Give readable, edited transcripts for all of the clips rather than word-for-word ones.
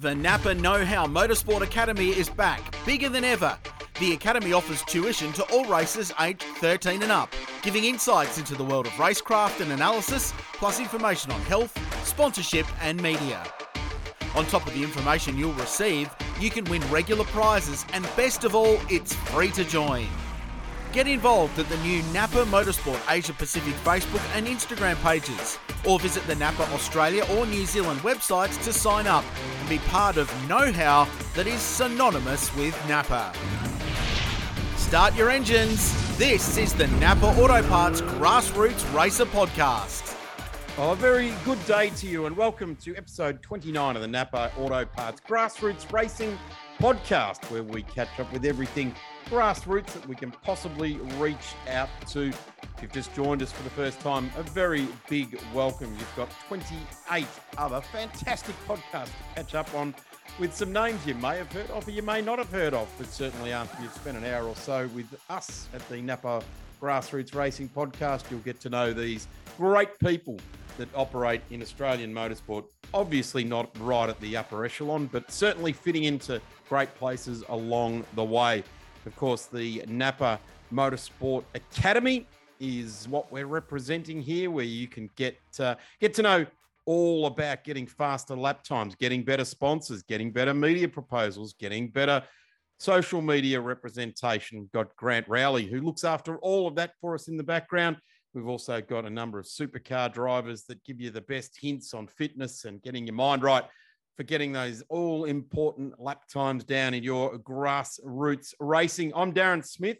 The Napa Know-How Motorsport Academy is back, bigger than ever. The Academy offers tuition to all racers aged 13 and up, giving insights into the world of racecraft and analysis, plus information on health, sponsorship and media. On top of the information you'll receive, you can win regular prizes and best of all, it's free to join. Get involved at the new Napa Motorsport Asia Pacific Facebook and Instagram pages, or visit the Napa Australia or New Zealand websites to sign up and be part of know-how that is synonymous with Napa. Start your engines. This is the Napa Auto Parts Grassroots Racer Podcast. Oh, a very good day to you and welcome to episode 29 of the Napa Auto Parts Grassroots Racing Podcast, where we catch up with everything grassroots that we can possibly reach out to. If you've just joined us for the first time, a very big welcome. You've got 28 other fantastic podcasts to catch up on with some names you may have heard of or you may not have heard of, but certainly after you've spent an hour or so with us at the Napa Grassroots Racing Podcast, you'll get to know these great people that operate in Australian motorsport. Obviously not right at the upper echelon, but certainly fitting into great places along the way. Of course, the Napa Motorsport Academy is what we're representing here, where you can get to know all about getting faster lap times, getting better sponsors, getting better media proposals, getting better social media representation. We've got Grant Rowley, who looks after all of that for us in the background. We've also got a number of supercar drivers that give you the best hints on fitness and getting your mind right for getting those all-important lap times down in your grassroots racing. I'm Darren Smith,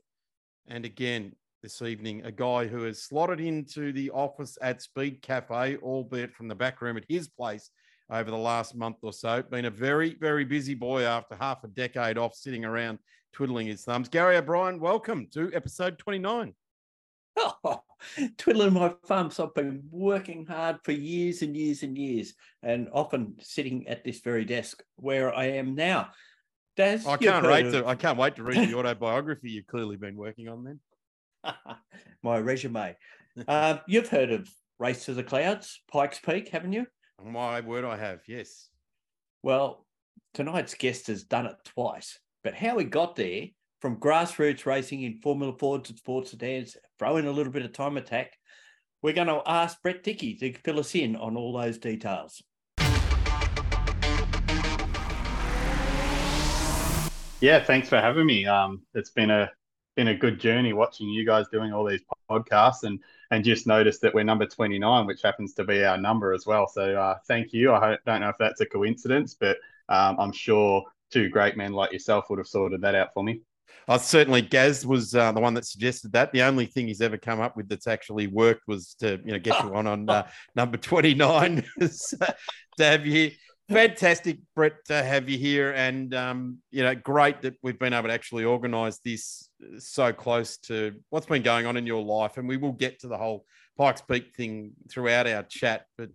and again, this evening, a guy who has slotted into the office at Speed Cafe, albeit from the back room at his place over the last month or so. Been a very, very busy boy after half a decade off sitting around twiddling his thumbs. Gary O'Brien, welcome to episode 29. Oh, twiddling my thumbs. I've been working hard for years and years and years, and often sitting at this very desk where I am now. Des, I can't wait to read the autobiography you've clearly been working on then. My resume. You've heard of Race to the Clouds, Pikes Peak, haven't you? My word, I have, yes. Well, tonight's guest has done it twice, but how he got there from grassroots racing in Formula Fords and sports sedans, throw in a little bit of time attack, we're going to ask Brett Dickie to fill us in on all those details. Yeah, thanks for having me. It's been a good journey watching you guys doing all these podcasts, and just noticed that we're number 29, which happens to be our number as well. So thank you. I don't know if that's a coincidence, but I'm sure two great men like yourself would have sorted that out for me. Certainly Gaz was the one that suggested that. The only thing he's ever come up with that's actually worked was to get you on number 29. So, to have you here. Fantastic, Brett, to have you here. And, great that we've been able to actually organise this so close to what's been going on in your life. And we will get to the whole Pikes Peak thing throughout our chat. But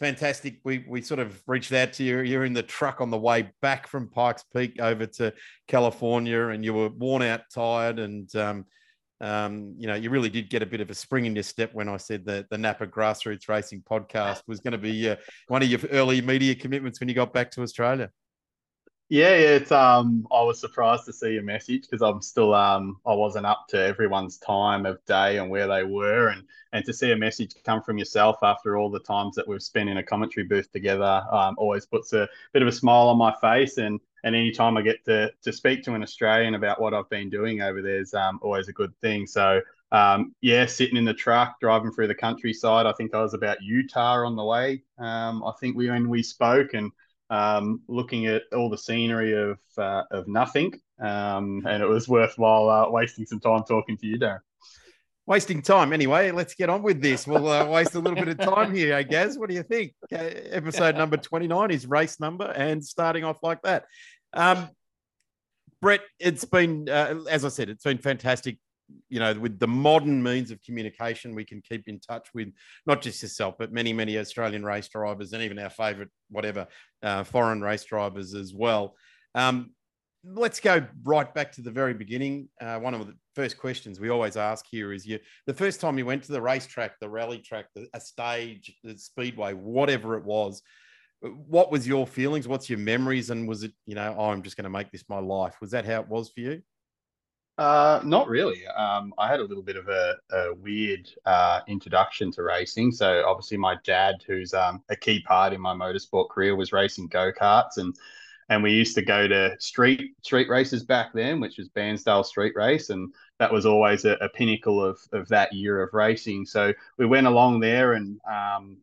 fantastic. We sort of reached out to you. You're in the truck on the way back from Pikes Peak over to California, and you were worn out, tired, and you really did get a bit of a spring in your step when I said that the Napa Grassroots Racing Podcast was going to be one of your early media commitments when you got back to Australia. Yeah, it's I was surprised to see your message because I'm still I wasn't up to everyone's time of day and where they were, and to see a message come from yourself after all the times that we've spent in a commentary booth together always puts a bit of a smile on my face. And any time I get to speak to an Australian about what I've been doing over there is always a good thing. So, sitting in the truck, driving through the countryside. I think I was about Utah on the way. I think when we spoke, and looking at all the scenery of nothing. And it was worthwhile wasting some time talking to you, Darren. Wasting time anyway. Let's get on with this. We'll waste a little bit of time here, Gaz. What do you think? Episode number 29 is race number, and starting off like that. Brett, it's been, as I said, it's been fantastic. With the modern means of communication, we can keep in touch with not just yourself, but many, many Australian race drivers, and even our favourite, foreign race drivers as well. Let's go right back to the very beginning. One of the first questions we always ask here is the first time you went to the racetrack, the rally track, a stage, the speedway, whatever it was, What was your feelings? What's your memories? And was it, you know, oh, I'm just going to make this my life? Was that how it was for you? Not really. I had a little bit of a weird introduction to racing. So obviously my dad, who's a key part in my motorsport career, was racing go-karts, and we used to go to street races back then, which was Bairnsdale Street Race, and that was always a pinnacle of that year of racing. So we went along there, and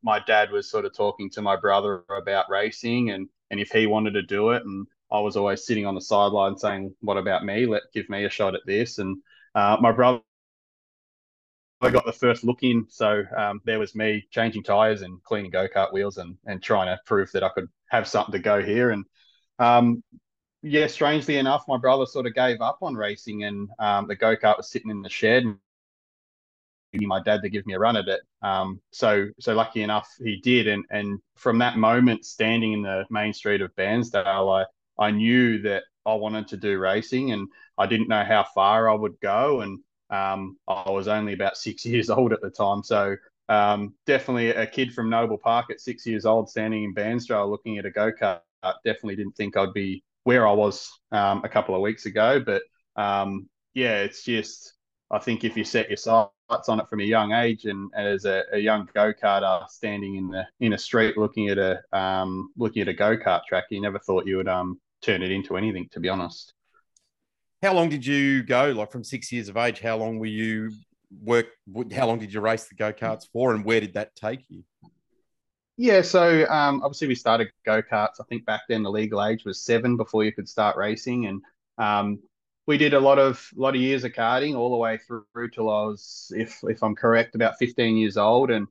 my dad was sort of talking to my brother about racing and if he wanted to do it, and I was always sitting on the sideline saying, what about me? Give me a shot at this. And my brother got the first look in. So there was me changing tyres and cleaning go-kart wheels and trying to prove that I could have something to go here. And yeah, strangely enough, my brother sort of gave up on racing, and the go-kart was sitting in the shed, and my dad to give me a run at it. So lucky enough, he did. And from that moment, standing in the main street of Bairnsdale, I knew that I wanted to do racing, and I didn't know how far I would go. And I was only about 6 years old at the time. So definitely a kid from Noble Park at 6 years old standing in Bairnsdale looking at a go-kart. I definitely didn't think I'd be where I was a couple of weeks ago. But yeah, it's just, I think if you set your sights on it from a young age, and as a young go-karter standing in a street looking at a go-kart track, you never thought you would turn it into anything, to be honest. How long did you go? Like from 6 years of age, how long were you how long did you race the go-karts for, and where did that take you? Yeah, so obviously we started go-karts. I think back then the legal age was 7 before you could start racing, and we did a lot of years of karting all the way through till I was, if I'm correct, about 15 years old. And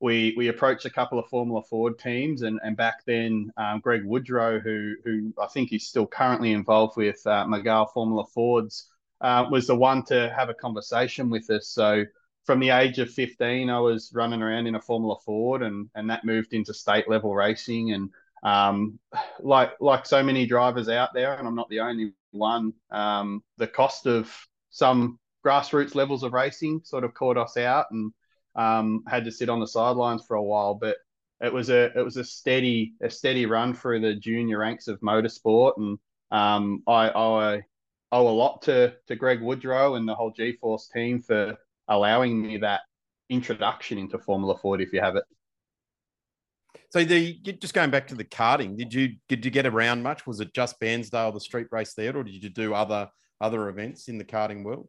we approached a couple of Formula Ford teams, and back then Greg Woodrow, who I think is still currently involved with Magal Formula Fords, was the one to have a conversation with us. So from the age of 15, I was running around in a Formula Ford, and that moved into state level racing. And like so many drivers out there, and I'm not the only one, the cost of some grassroots levels of racing sort of caught us out, and had to sit on the sidelines for a while. But it was a steady run through the junior ranks of motorsport, and I owe a lot to Greg Woodrow and the whole G-Force team for allowing me that introduction into Formula Ford, if you have it. So just going back to the karting, did you get around much? Was it just Bairnsdale, the street race there, or did you do other events in the karting world?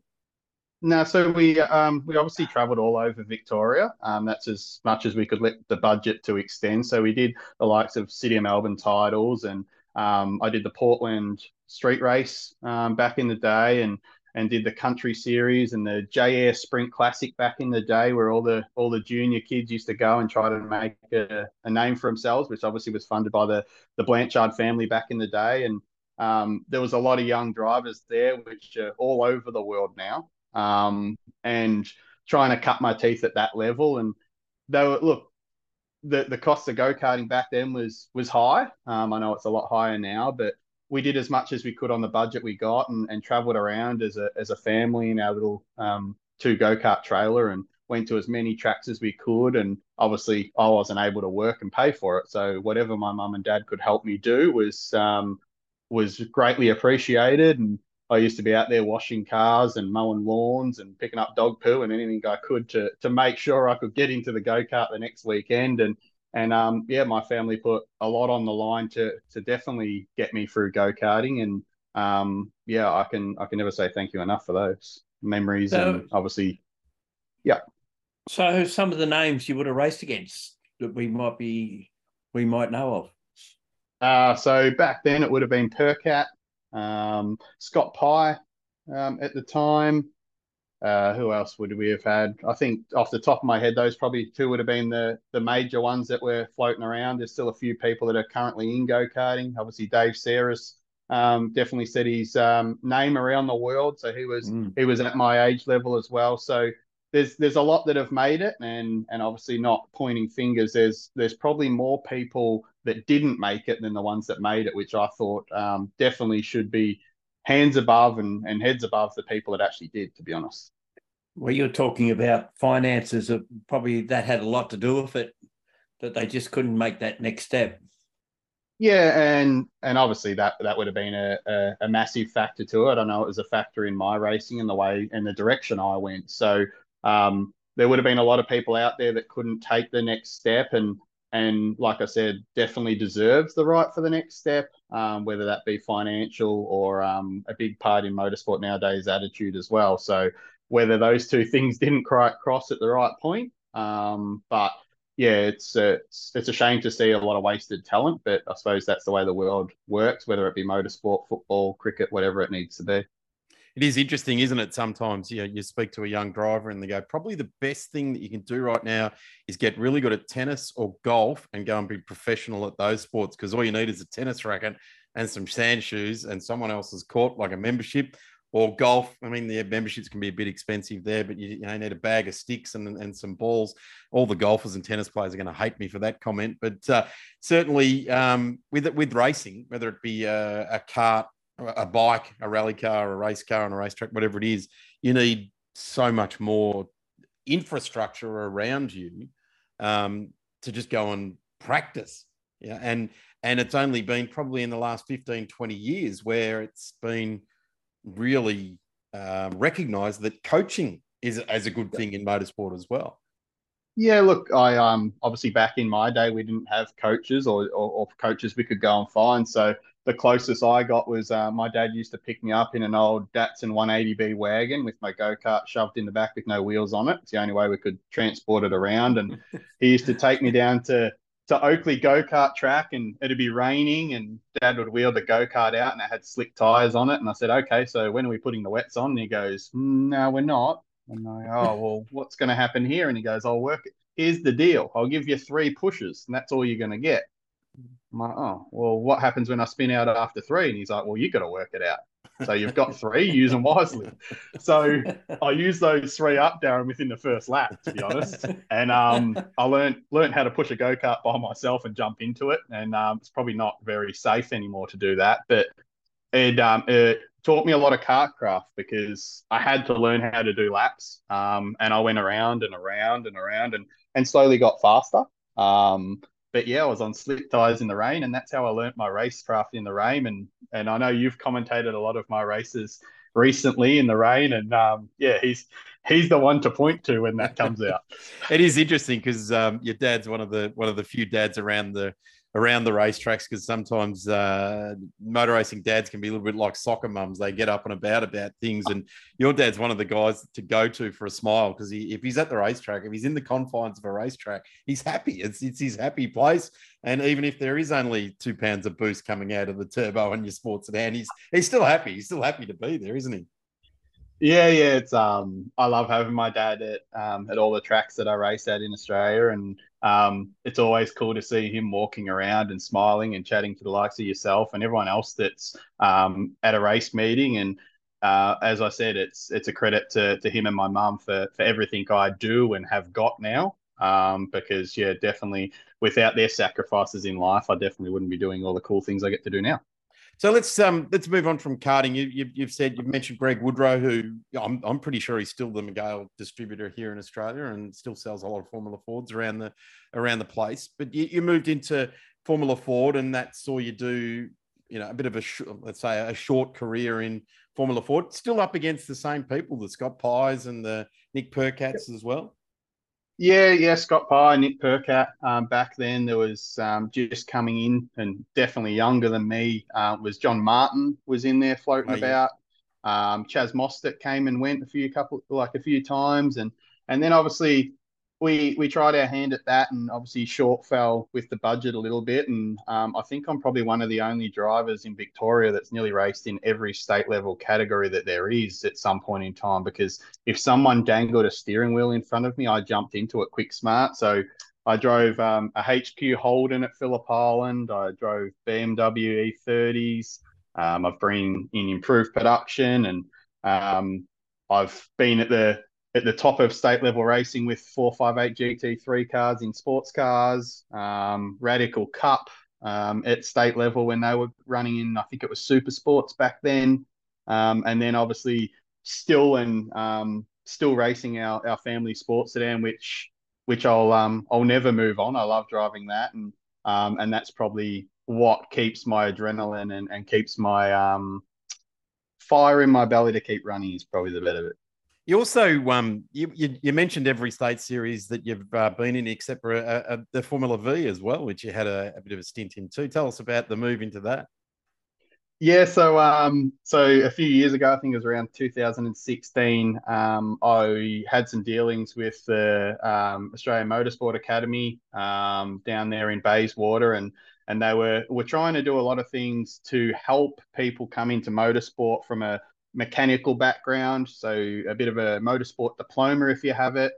No, so we obviously travelled all over Victoria. That's as much as we could let the budget to extend. So we did the likes of City of Melbourne titles, and I did the Portland street race back in the day, and did the country series and the JR Sprint Classic back in the day, where all the junior kids used to go and try to make a name for themselves, which obviously was funded by the Blanchard family back in the day. And there was a lot of young drivers there, which are all over the world now, and trying to cut my teeth at that level. And though, look, the cost of go-karting back then was high. I know it's a lot higher now, but we did as much as we could on the budget we got, and travelled around as a family in our little 2 go-kart trailer, and went to as many tracks as we could. And obviously I wasn't able to work and pay for it, so whatever my mum and dad could help me do was greatly appreciated. And I used to be out there washing cars and mowing lawns and picking up dog poo and anything I could to make sure I could get into the go-kart the next weekend. And yeah, my family put a lot on the line to definitely get me through go-karting. And yeah, I can never say thank you enough for those memories. So, and obviously, yeah. So some of the names you would have raced against that we might know of. So back then it would have been Percat, Scott Pye at the time. Who else would we have had? I think off the top of my head, those probably two would have been the major ones that were floating around. There's still a few people that are currently in go-karting. Obviously, Dave Saris definitely said his name around the world. So he was at my age level as well. So there's a lot that have made it, and obviously not pointing fingers. There's probably more people that didn't make it than the ones that made it, which I thought definitely should be hands above and heads above the people that actually did, to be honest. Well, you're talking about finances. Probably that had a lot to do with it. that they just couldn't make that next step. Yeah, and obviously that would have been a massive factor to it. I know it was a factor in my racing and the way and the direction I went. So there would have been a lot of people out there that couldn't take the next step, and like I said, definitely deserves the right for the next step, whether that be financial or a big part in motorsport nowadays, attitude as well. So whether those two things didn't quite cross at the right point, but yeah, it's a shame to see a lot of wasted talent, but I suppose that's the way the world works, whether it be motorsport, football, cricket, whatever it needs to be. It is interesting, isn't it? Sometimes, you know, you speak to a young driver and they go, probably the best thing that you can do right now is get really good at tennis or golf and go and be professional at those sports, because all you need is a tennis racket and some sand shoes and someone else's court, like a membership. Or golf, I mean, the memberships can be a bit expensive there, but you need a bag of sticks and some balls. All the golfers and tennis players are going to hate me for that comment. But certainly with racing, whether it be a kart, a bike, a rally car, a race car on a racetrack, whatever it is, you need so much more infrastructure around you to just go and practice. Yeah, and it's only been probably in the last 15, 20 years where it's been really recognize that coaching is a good thing in motorsport as well. Yeah, look, I obviously back in my day we didn't have coaches or coaches we could go and find. So the closest I got was my dad used to pick me up in an old Datsun 180B wagon with my go-kart shoved in the back with no wheels on it. It's the only way we could transport it around, and he used to take me down to Oakley go-kart track, and it'd be raining and Dad would wheel the go-kart out and it had slick tires on it. And I said, okay, so when are we putting the wets on? And he goes, no, we're not. And I go, oh, well, what's going to happen here? And he goes, I'll work it. Here's the deal. I'll give you 3 pushes and that's all you're going to get. I'm like, oh, well, what happens when I spin out after 3? And he's like, well, you got to work it out. So you've got 3, use them wisely. So I used those 3 up, Darren, within the first lap, to be honest. And I learned how to push a go-kart by myself and jump into it. And it's probably not very safe anymore to do that. But it taught me a lot of kart craft, because I had to learn how to do laps. And I went around and around and around and slowly got faster. But yeah, I was on slick tires in the rain, and that's how I learnt my racecraft in the rain. And I know you've commentated a lot of my races recently in the rain. And yeah, he's the one to point to when that comes out. It is interesting because your dad's one of the few dads around the racetracks, because sometimes motor racing dads can be a little bit like soccer mums. They get up and about things, and your dad's one of the guys to go to for a smile, because if he's at the racetrack, if he's in the confines of a racetrack, he's happy. It's his happy place. And even if there is only 2 pounds of boost coming out of the turbo and your sports sedan, he's still happy. He's still happy to be there, isn't he? Yeah. It's I love having my dad at all the tracks that I race at in Australia, and it's always cool to see him walking around and smiling and chatting to the likes of yourself and everyone else that's at a race meeting. And as I said, it's a credit to him and my mum for everything I do and have got now, because yeah, definitely without their sacrifices in life, I definitely wouldn't be doing all the cool things I get to do now. So let's move on from karting. You've mentioned Greg Woodrow, who I'm pretty sure he's still the Miguel distributor here in Australia and still sells a lot of Formula Fords around the place. But you moved into Formula Ford, and that saw you do a bit of a short career in Formula Ford. Still up against the same people, the Scott Pyes and the Nick Percats as well. Yeah, Scott Pye, Nick Percat. Back then there was just coming in and definitely younger than me was John Martin was in there floating about. Chaz Mostert came and went a few times, and then obviously we tried our hand at that, and obviously short fell with the budget a little bit, and I think I'm probably one of the only drivers in Victoria that's nearly raced in every state level category that there is at some point in time, because if someone dangled a steering wheel in front of me, I jumped into it quick smart. So I drove a HQ Holden at Phillip Island, I drove BMW E30s, I've been in improved production, and I've been at the top of state level racing with 458 GT3 cars in sports cars, Radical Cup at state level when they were running in, I think it was Super Sports back then. And then obviously still racing our family sports sedan, which which I'll never move on. I love driving that, and that's probably what keeps my adrenaline and keeps my fire in my belly to keep running, is probably the bit of it. You also you mentioned every state series that you've been in except for the Formula V as well, which you had a bit of a stint in too. Tell us about the move into that. Yeah, so a few years ago, I think it was around 2016, I had some dealings with the Australian Motorsport Academy down there in Bayswater, and they were trying to do a lot of things to help people come into motorsport from a mechanical background, so a bit of a motorsport diploma if you have it,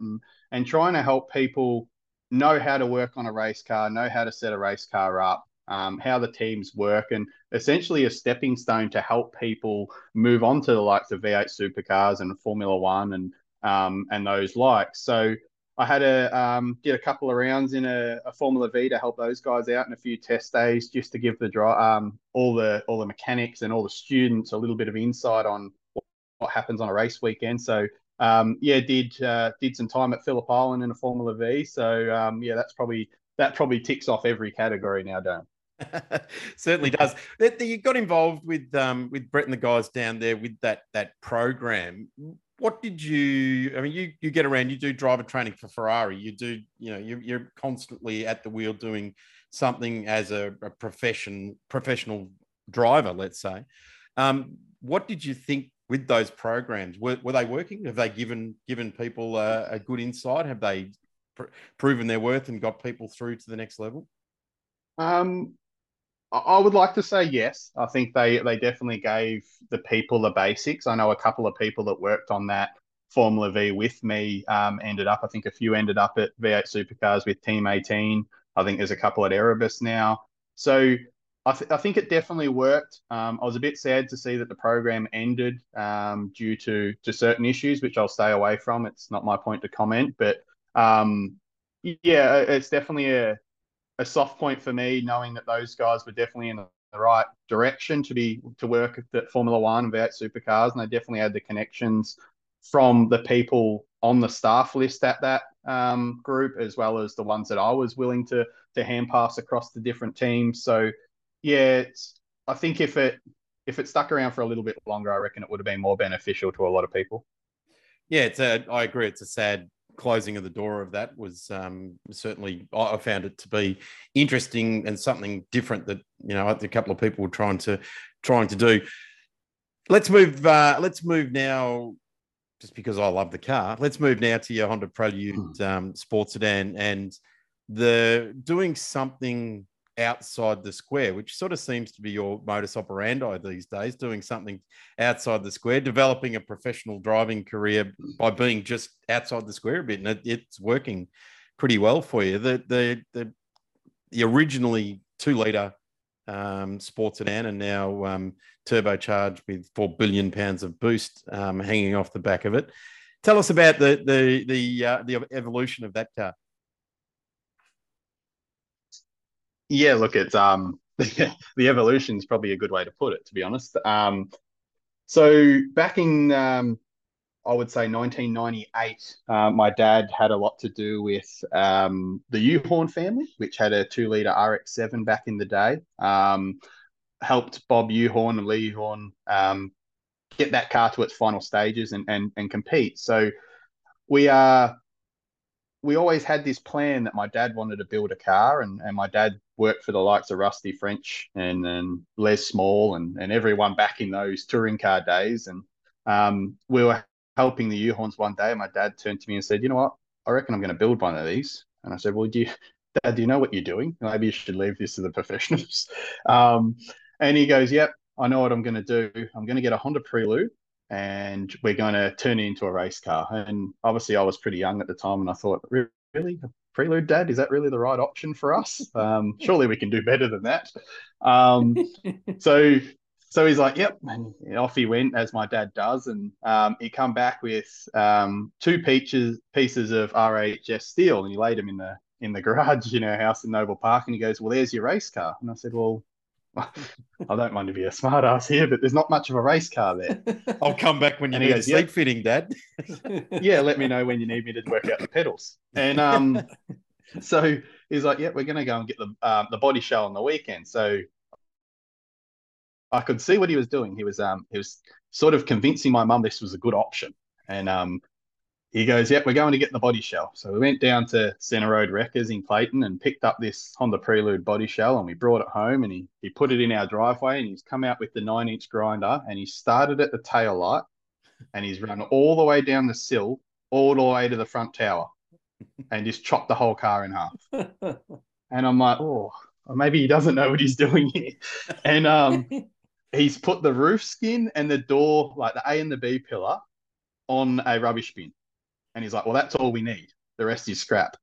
and trying to help people know how to work on a race car, know how to set a race car up, how the teams work, and essentially a stepping stone to help people move on to the likes of V8 supercars and Formula One and those likes. So I had did a couple of rounds in a Formula V to help those guys out, and a few test days just to give the all the mechanics and all the students a little bit of insight on what happens on a race weekend. So did some time at Phillip Island in a Formula V. So that probably ticks off every category now, Dan. Certainly does. You got involved with Brett and the guys down there with that program. What did you? I mean, you get around. You do driver training for Ferrari. You do. You know, you're constantly at the wheel doing something as a professional driver, let's say. What did you think with those programs? Were they working? Have they given people a good insight? Have they proven their worth and got people through to the next level? I would like to say yes. I think they definitely gave the people the basics. I know a couple of people that worked on that Formula V with me ended up at V8 Supercars with Team 18. I think there's a couple at Erebus now. So I think it definitely worked. I was a bit sad to see that the program ended due to certain issues, which I'll stay away from. It's not my point to comment, but it's definitely a soft point for me, knowing that those guys were definitely in the right direction to work at Formula One and V8 Supercars, and they definitely had the connections from the people on the staff list at that group, as well as the ones that I was willing to hand pass across the different teams. So, I think if it stuck around for a little bit longer, I reckon it would have been more beneficial to a lot of people. Yeah, I agree. It's a sad closing of the door of that. Was certainly, I found it to be interesting and something different that, you know, a couple of people were trying to do. Let's move now, just because I love the car. Let's move now to your Honda Prelude sports sedan and the doing something outside the square, which sort of seems to be your modus operandi these days, doing something outside the square, developing a professional driving career by being just outside the square a bit, and it's working pretty well for you. The originally 2-litre sports sedan, and now turbocharged with 4 billion pounds of boost hanging off the back of it. Tell us about the evolution of that car. Yeah, look, it's the evolution is probably a good way to put it, to be honest. So back in, I would say 1998, my dad had a lot to do with the Uhlhorn family, which had a 2-litre RX-7 back in the day. Helped Bob Uhlhorn and Lee Uhlhorn get that car to its final stages and compete. So we always had this plan that my dad wanted to build a car, and my dad worked for the likes of Rusty French and Les Small and everyone back in those touring car days. And we were helping the Uhlhorns one day, and my dad turned to me and said, "You know what? I reckon I'm going to build one of these." And I said, "Well, Dad, do you know what you're doing? Maybe you should leave this to the professionals." And he goes, "Yep, I know what I'm going to do. I'm going to get a Honda Prelude, and we're going to turn it into a race car." And obviously I was pretty young at the time, and I thought, really? A Prelude, Dad? Is that really the right option for us? Surely we can do better than that. So he's like, "Yep." And off he went, as my dad does. And he come back with two pieces of RHS steel, and he laid them in the garage in our house in Noble Park. And he goes, "Well, there's your race car." And I said, "Well, I don't mind to be a smart ass here, but there's not much of a race car there. I'll come back when you need a sleep fitting, Dad. Yeah, let me know when you need me to work out the pedals. And so he's like, yeah, we're going to go and get the body shell on the weekend. So I could see what he was doing. He was sort of convincing my mum this was a good option. And he goes, yeah, we're going to get the body shell. So we went down to Centre Road Wreckers in Clayton and picked up this Honda Prelude body shell, and we brought it home, and he put it in our driveway, and he's come out with the 9-inch grinder, and he started at the tail light, and he's run all the way down the sill, all the way to the front tower, and just chopped the whole car in half. And I'm like, oh, maybe he doesn't know what he's doing here. And he's put the roof skin and the door, like the A and the B pillar, on a rubbish bin. And he's like, well, that's all we need. The rest is scrap.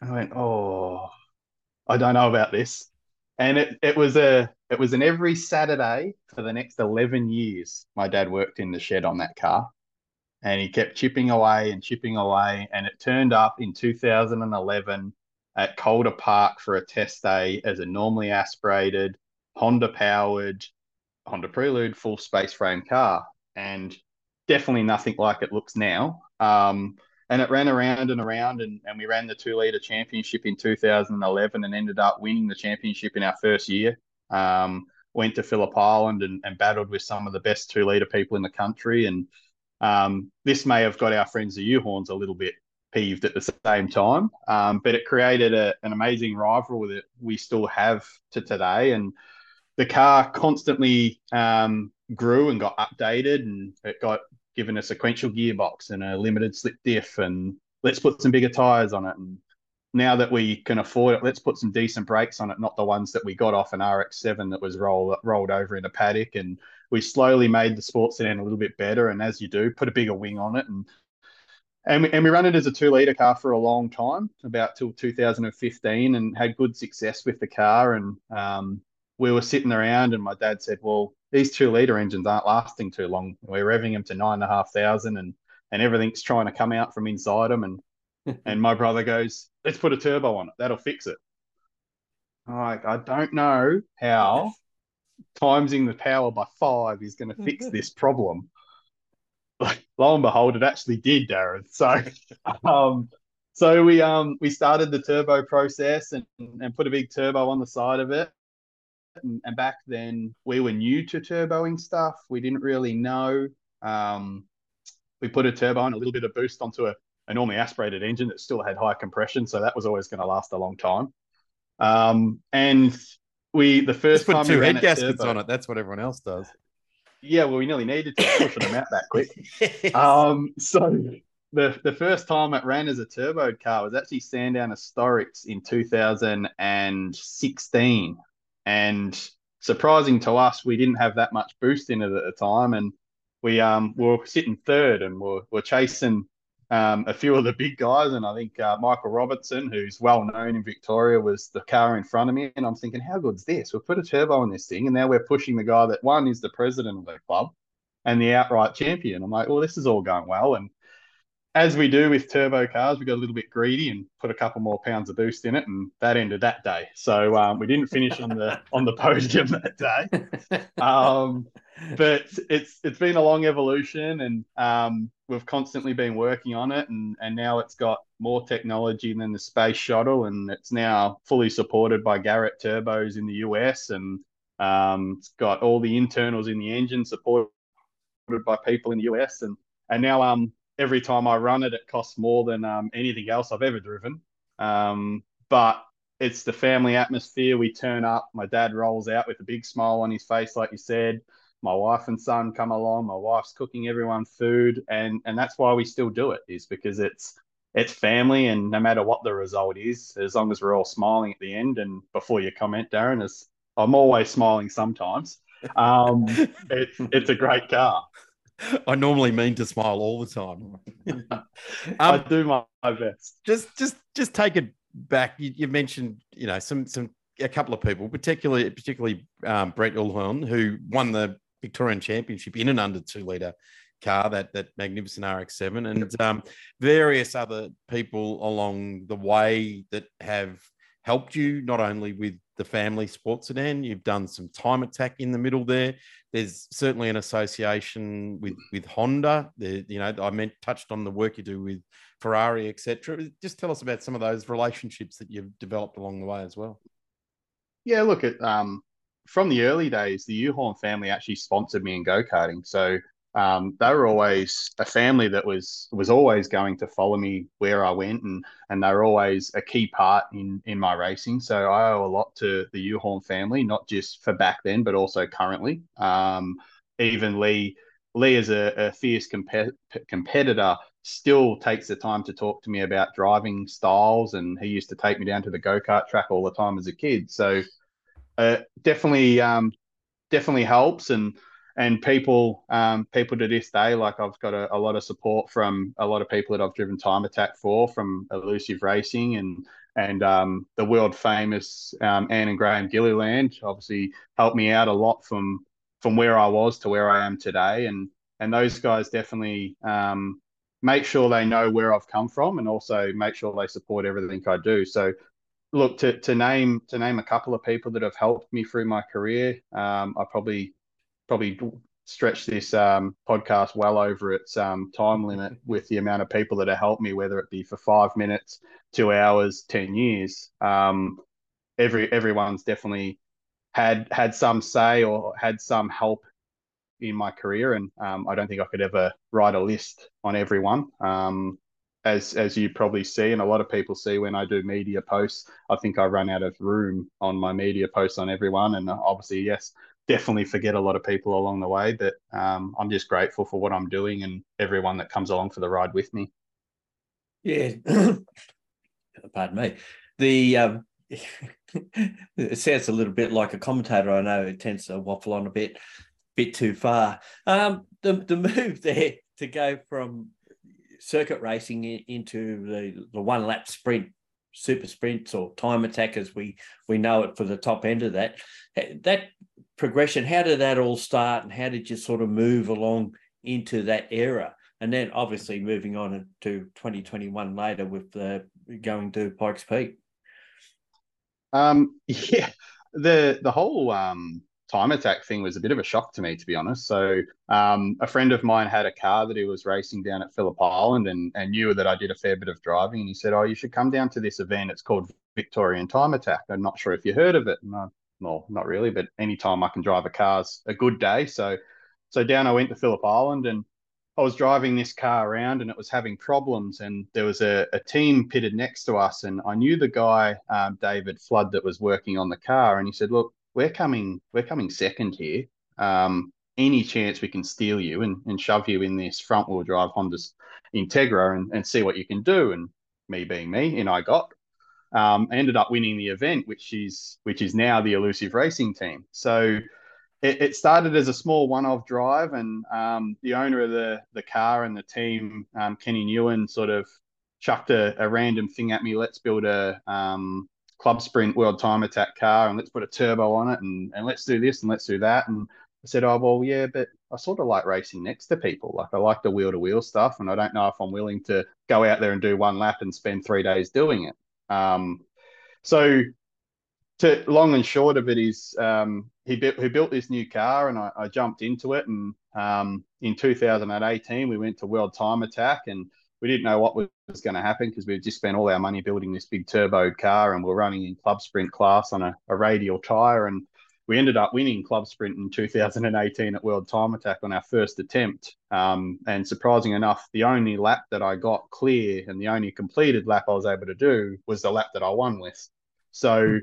And I went, oh, I don't know about this. And it was an every Saturday for the next 11 years. My dad worked in the shed on that car, and he kept chipping away. And it turned up in 2011 at Calder Park for a test day as a normally aspirated, Honda-powered, Honda Prelude full space frame car. And definitely nothing like it looks now. And it ran around and around, and we ran the 2-litre championship in 2011 and ended up winning the championship in our first year. Went to Phillip Island and battled with some of the best 2-litre people in the country. And this may have got our friends the Uhlhorns a little bit peeved at the same time, but it created an amazing rivalry that we still have to today. And the car constantly grew and got updated, and it got given a sequential gearbox and a limited slip diff, and let's put some bigger tires on it. And now that we can afford it, let's put some decent brakes on it, not the ones that we got off an RX-7 that was rolled over in a paddock. And we slowly made the sports sedan a little bit better, and as you do, put a bigger wing on it. And we ran it as a 2-litre car for a long time, about till 2015, and had good success with the car. And we were sitting around, and my dad said, well, these 2-litre engines aren't lasting too long. We're revving them to 9,500, and everything's trying to come out from inside them. And my brother goes, let's put a turbo on it. That'll fix it. I'm like, I don't know how timesing the power by 5 is going to fix this problem. Lo and behold, it actually did, Darren. So, we started the turbo process and put a big turbo on the side of it. And back then we were new to turboing stuff. We didn't really know. We put a turbo and a little bit of boost onto a normally aspirated engine that still had high compression, so that was always going to last a long time. And the first time we ran it turbo, put two head gaskets on it. That's what everyone else does. Yeah, well, we nearly needed to push them out that quick. Yes. So the first time it ran as a turboed car was actually Sandown Historics in 2016. And surprising to us, we didn't have that much boost in it at the time. And we were sitting third, and we're chasing a few of the big guys. And I think Michael Robertson, who's well known in Victoria, was the car in front of me. And I'm thinking, how good's this? We'll put a turbo on this thing, and now we're pushing the guy that one is the president of the club and the outright champion. I'm like, well, this is all going well. And as we do with turbo cars, we got a little bit greedy and put a couple more pounds of boost in it, and that ended that day. So we didn't finish on the podium that day. But it's been a long evolution, and we've constantly been working on it, and now it's got more technology than the space shuttle, and it's now fully supported by Garrett turbos in the US, and it's got all the internals in the engine supported by people in the US, and now every time I run it, it costs more than anything else I've ever driven. But it's the family atmosphere. We turn up. My dad rolls out with a big smile on his face, like you said. My wife and son come along. My wife's cooking everyone food. And that's why we still do it, is because it's family. And no matter what the result is, as long as we're all smiling at the end. And before you comment, Darren, I'm always smiling sometimes. It's a great car. I normally mean to smile all the time. I do my best. Just take it back. You mentioned, a couple of people, particularly Brett Uhlhorn, who won the Victorian Championship in an under 2-litre car, that magnificent RX-7, and various other people along the way that have helped you not only with the family sports sedan, you've done some time attack in the middle there. There's certainly an association with Honda. Touched on the work you do with Ferrari, etc. Just tell us about some of those relationships that you've developed along the way as well. Yeah, look, from the early days, the Uhlhorn family actually sponsored me in go-karting. So they were always a family that was always going to follow me where I went, and they were always a key part in my racing. So I owe a lot to the Uhlhorn family, not just for back then, but also currently. Even Lee is a fierce competitor, still takes the time to talk to me about driving styles, and he used to take me down to the go-kart track all the time as a kid. So definitely helps, and people to this day, like I've got a lot of support from a lot of people that I've driven time attack for, from Elusive Racing and the world famous Anne and Graham Gilliland obviously helped me out a lot from where I was to where I am today, and those guys definitely make sure they know where I've come from, and also make sure they support everything I do. So look, to name a couple of people that have helped me through my career, I probably stretch this podcast well over its time limit with the amount of people that have helped me, whether it be for 5 minutes, 2 hours, 10 years. Everyone's definitely had some say or had some help in my career, and I don't think I could ever write a list on everyone. As you probably see, and a lot of people see when I do media posts, I think I run out of room on my media posts on everyone. And obviously, yes, definitely forget a lot of people along the way, but I'm just grateful for what I'm doing and everyone that comes along for the ride with me. Yeah. Pardon me. It sounds a little bit like a commentator. I know it tends to waffle on a bit too far. The move there to go from circuit racing into the one lap sprint, super sprints, or time attack as we know it for the top end of that progression, how did that all start, and how did you sort of move along into that era, and then obviously moving on to 2021 later with the going to Pikes Peak? The whole time attack thing was a bit of a shock to me, to be honest. So a friend of mine had a car that he was racing down at Phillip Island, and knew that I did a fair bit of driving, and he said, you should come down to this event, it's called Victorian Time Attack. I'm not sure if you heard of it. No, well, not really, but anytime I can drive a car's a good day. So down I went to Phillip Island, and I was driving this car around, and it was having problems, and there was a team pitted next to us, and I knew the guy, David Flood, that was working on the car, and he said, look, we're coming second here. Any chance we can steal you and shove you in this front-wheel drive Honda Integra and see what you can do? And me being me, and I got. I ended up winning the event, which is now the Elusive Racing team. So it started as a small one-off drive, and the owner of the car and the team, Kenny Nguyen, sort of chucked a random thing at me. Let's build a club sprint world time attack car, and let's put a turbo on it, and let's do this and let's do that. And I said, well, yeah, but I sort of like racing next to people. Like, I like the wheel-to-wheel stuff, and I don't know if I'm willing to go out there and do one lap and spend 3 days doing it. So to long and short of it is he built this new car, and I jumped into it. And in 2018, we went to World Time Attack, and we didn't know what was going to happen, because we'd just spent all our money building this big turbo car, and we're running in club sprint class on a radial tyre. And we ended up winning club sprint in 2018 at World Time Attack on our first attempt. And surprising enough, the only lap that I got clear, and the only completed lap I was able to do, was the lap that I won with. So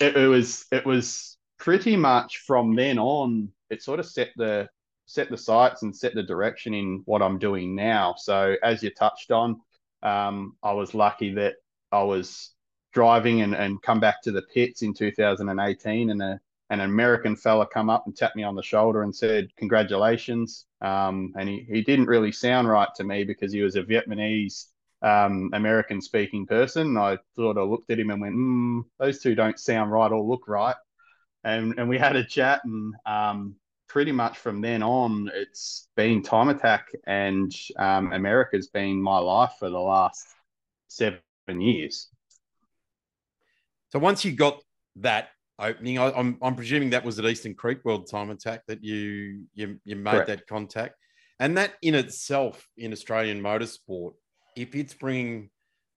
it was pretty much from then on, it sort of set the sights and set the direction in what I'm doing now. So as you touched on, I was lucky that I was driving and come back to the pits in 2018, and an American fella come up and tapped me on the shoulder and said, congratulations. And he didn't really sound right to me, because he was a Vietnamese American speaking person. I sort of looked at him and went, those two don't sound right or look right. And we had a chat, and pretty much from then on, it's been time attack, and America's been my life for the last 7 years. So once you got that opening, I'm presuming that was at Eastern Creek World Time Attack that you made Correct. That contact. And that in itself, in Australian motorsport, if it's bringing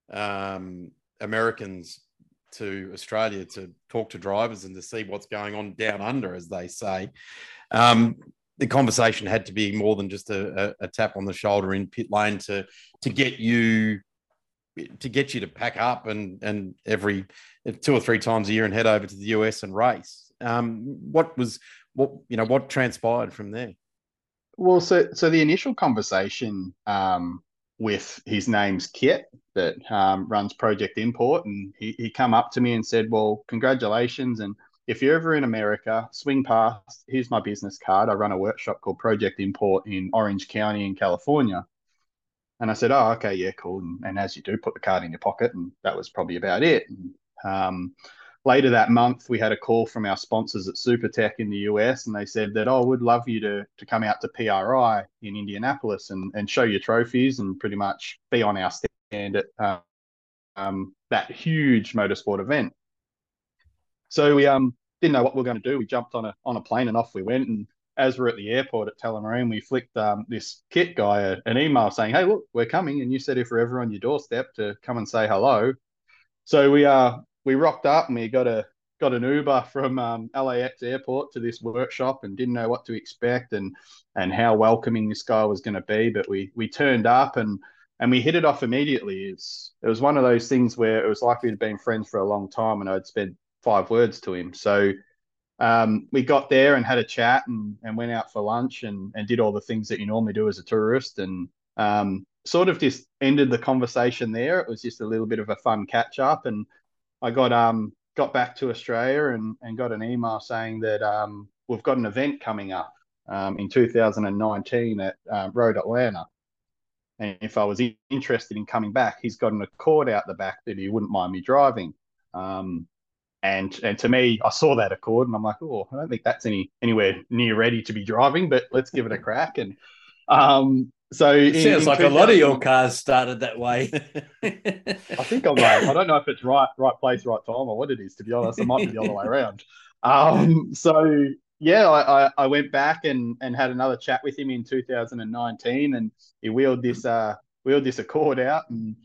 Americans to Australia to talk to drivers and to see what's going on down under, as they say, the conversation had to be more than just a tap on the shoulder in pit lane to get you to pack up and every 2 or 3 times a year and head over to the US and race. What transpired from there? Well, so the initial conversation with his name's Kit that runs Project Import, and he come up to me and said, well, congratulations, and if you're ever in America, swing past, here's my business card. I run a workshop called Project Import in Orange County in California. And I said, oh, okay, yeah, cool. And as you do, put the card in your pocket. And that was probably about it. And, later that month, we had a call from our sponsors at Super Tech in the US. And they said that, oh, we'd love you to come out to PRI in Indianapolis and show your trophies and pretty much be on our stand at that huge motorsport event. So we didn't know what we were going to do. We jumped on a plane and off we went. And as we're at the airport at Tullamarine, we flicked this Kit guy an email saying, hey, look, we're coming. And you said if we're ever on your doorstep to come and say hello. So we rocked up and we got an Uber from LAX airport to this workshop and didn't know what to expect and how welcoming this guy was going to be. But we turned up and we hit it off immediately. It was one of those things where it was like we'd been friends for a long time and I'd spent 5 words to him. So we got there and had a chat and went out for lunch and did all the things that you normally do as a tourist and sort of just ended the conversation there. It was just a little bit of a fun catch up. And I got back to Australia and got an email saying that we've got an event coming up in 2019 at Road Atlanta. And if I was interested in coming back, he's got an Accord out the back that he wouldn't mind me driving. And to me, I saw that Accord and I'm like, oh, I don't think that's anywhere near ready to be driving, but let's give it a crack. And so it sounds like a lot of your cars started that way. I think I'm like, I don't know if it's right place, right time or what it is, to be honest. It might be the other way around. So yeah, I went back and had another chat with him in 2019 and he wheeled this Accord out and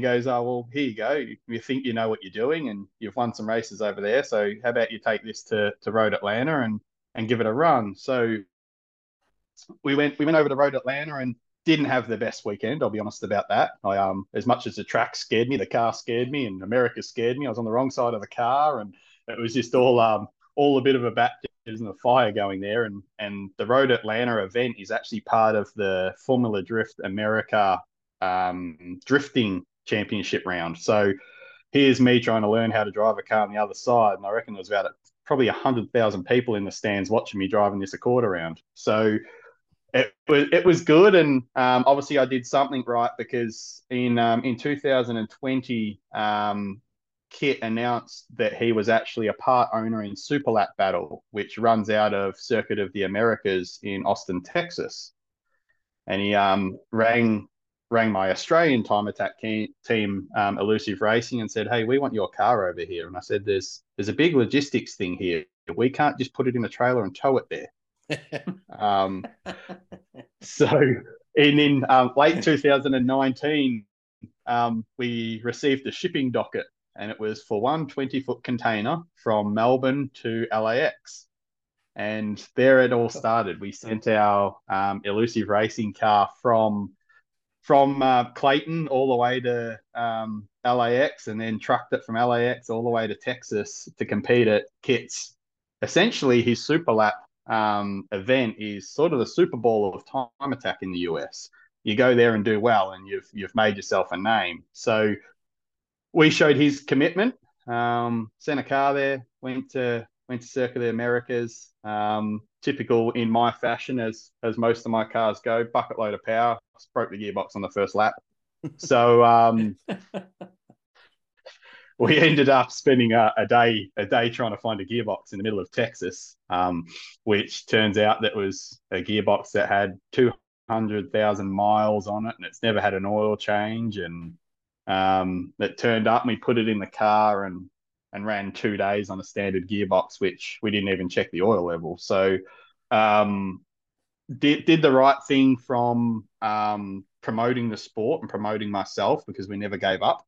goes, oh, well, here you go. You think you know what you're doing and you've won some races over there. So how about you take this to Road Atlanta and give it a run? So we went over to Road Atlanta and didn't have the best weekend. I'll be honest about that. I as much as the track scared me, the car scared me and America scared me. I was on the wrong side of the car and it was just all a bit of a baptism of fire going there. And the Road Atlanta event is actually part of the Formula Drift America drifting championship round. So here's me trying to learn how to drive a car on the other side, and I reckon there was about probably 100,000 people in the stands watching me driving this Accord around. So it was good, and obviously I did something right because in 2020 Kit announced that he was actually a part owner in Superlap Battle, which runs out of Circuit of the Americas in Austin, Texas, and he rang my Australian time attack team, Elusive Racing, and said, hey, we want your car over here. And I said, there's a big logistics thing here. We can't just put it in a trailer and tow it there. So and in late 2019, we received a shipping docket, and it was for one 20-foot container from Melbourne to LAX. And there it all started. We sent our Elusive Racing car from Clayton all the way to LAX, and then trucked it from LAX all the way to Texas to compete at Kit's. Essentially, his Superlap event is sort of the Super Bowl of time attack in the US. You go there and do well, and you've made yourself a name. So we showed his commitment, sent a car there, went to Circuit of the Americas. Typical in my fashion, as most of my cars go, bucket load of power. Broke the gearbox on the first lap. So we ended up spending a day trying to find a gearbox in the middle of Texas, which turns out that was a gearbox that had 200,000 miles on it, and it's never had an oil change. And it turned up, and we put it in the car, and and ran 2 days on a standard gearbox, which we didn't even check the oil level. So did the right thing from promoting the sport and promoting myself, because we never gave up.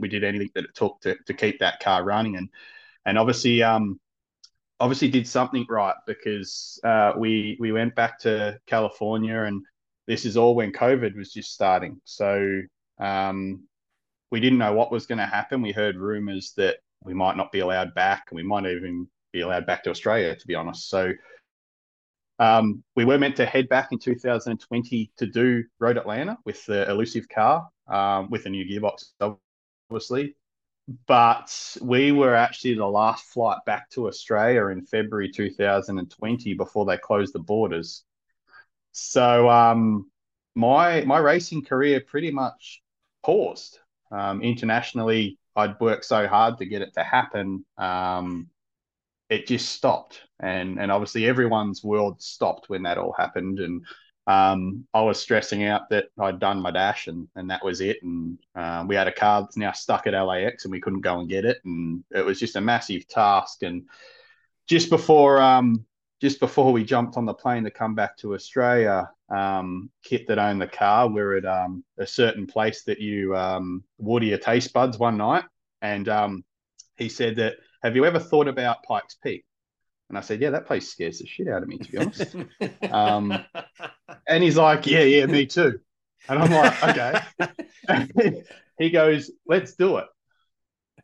We did anything that it took to keep that car running, and obviously obviously did something right, because we went back to California, and this is all when COVID was just starting. So we didn't know what was going to happen. We heard rumors that we might not be allowed back, and we might even be allowed back to Australia, to be honest. So we were meant to head back in 2020 to do Road Atlanta with the elusive car, with a new gearbox, obviously. But we were actually the last flight back to Australia in February 2020 before they closed the borders. So my racing career pretty much paused. Internationally, I'd worked so hard to get it to happen. It just stopped. And obviously everyone's world stopped when that all happened. And I was stressing out that I'd done my dash, and that was it. And we had a car that's now stuck at LAX, and we couldn't go and get it. And it was just a massive task. And just before we jumped on the plane to come back to Australia, Kit that owned the car, we were at a certain place that you water your taste buds one night. And he said that, have you ever thought about Pikes Peak? And I said, yeah, that place scares the shit out of me, to be honest. And he's like, yeah, me too. And I'm like, okay. He goes, let's do it.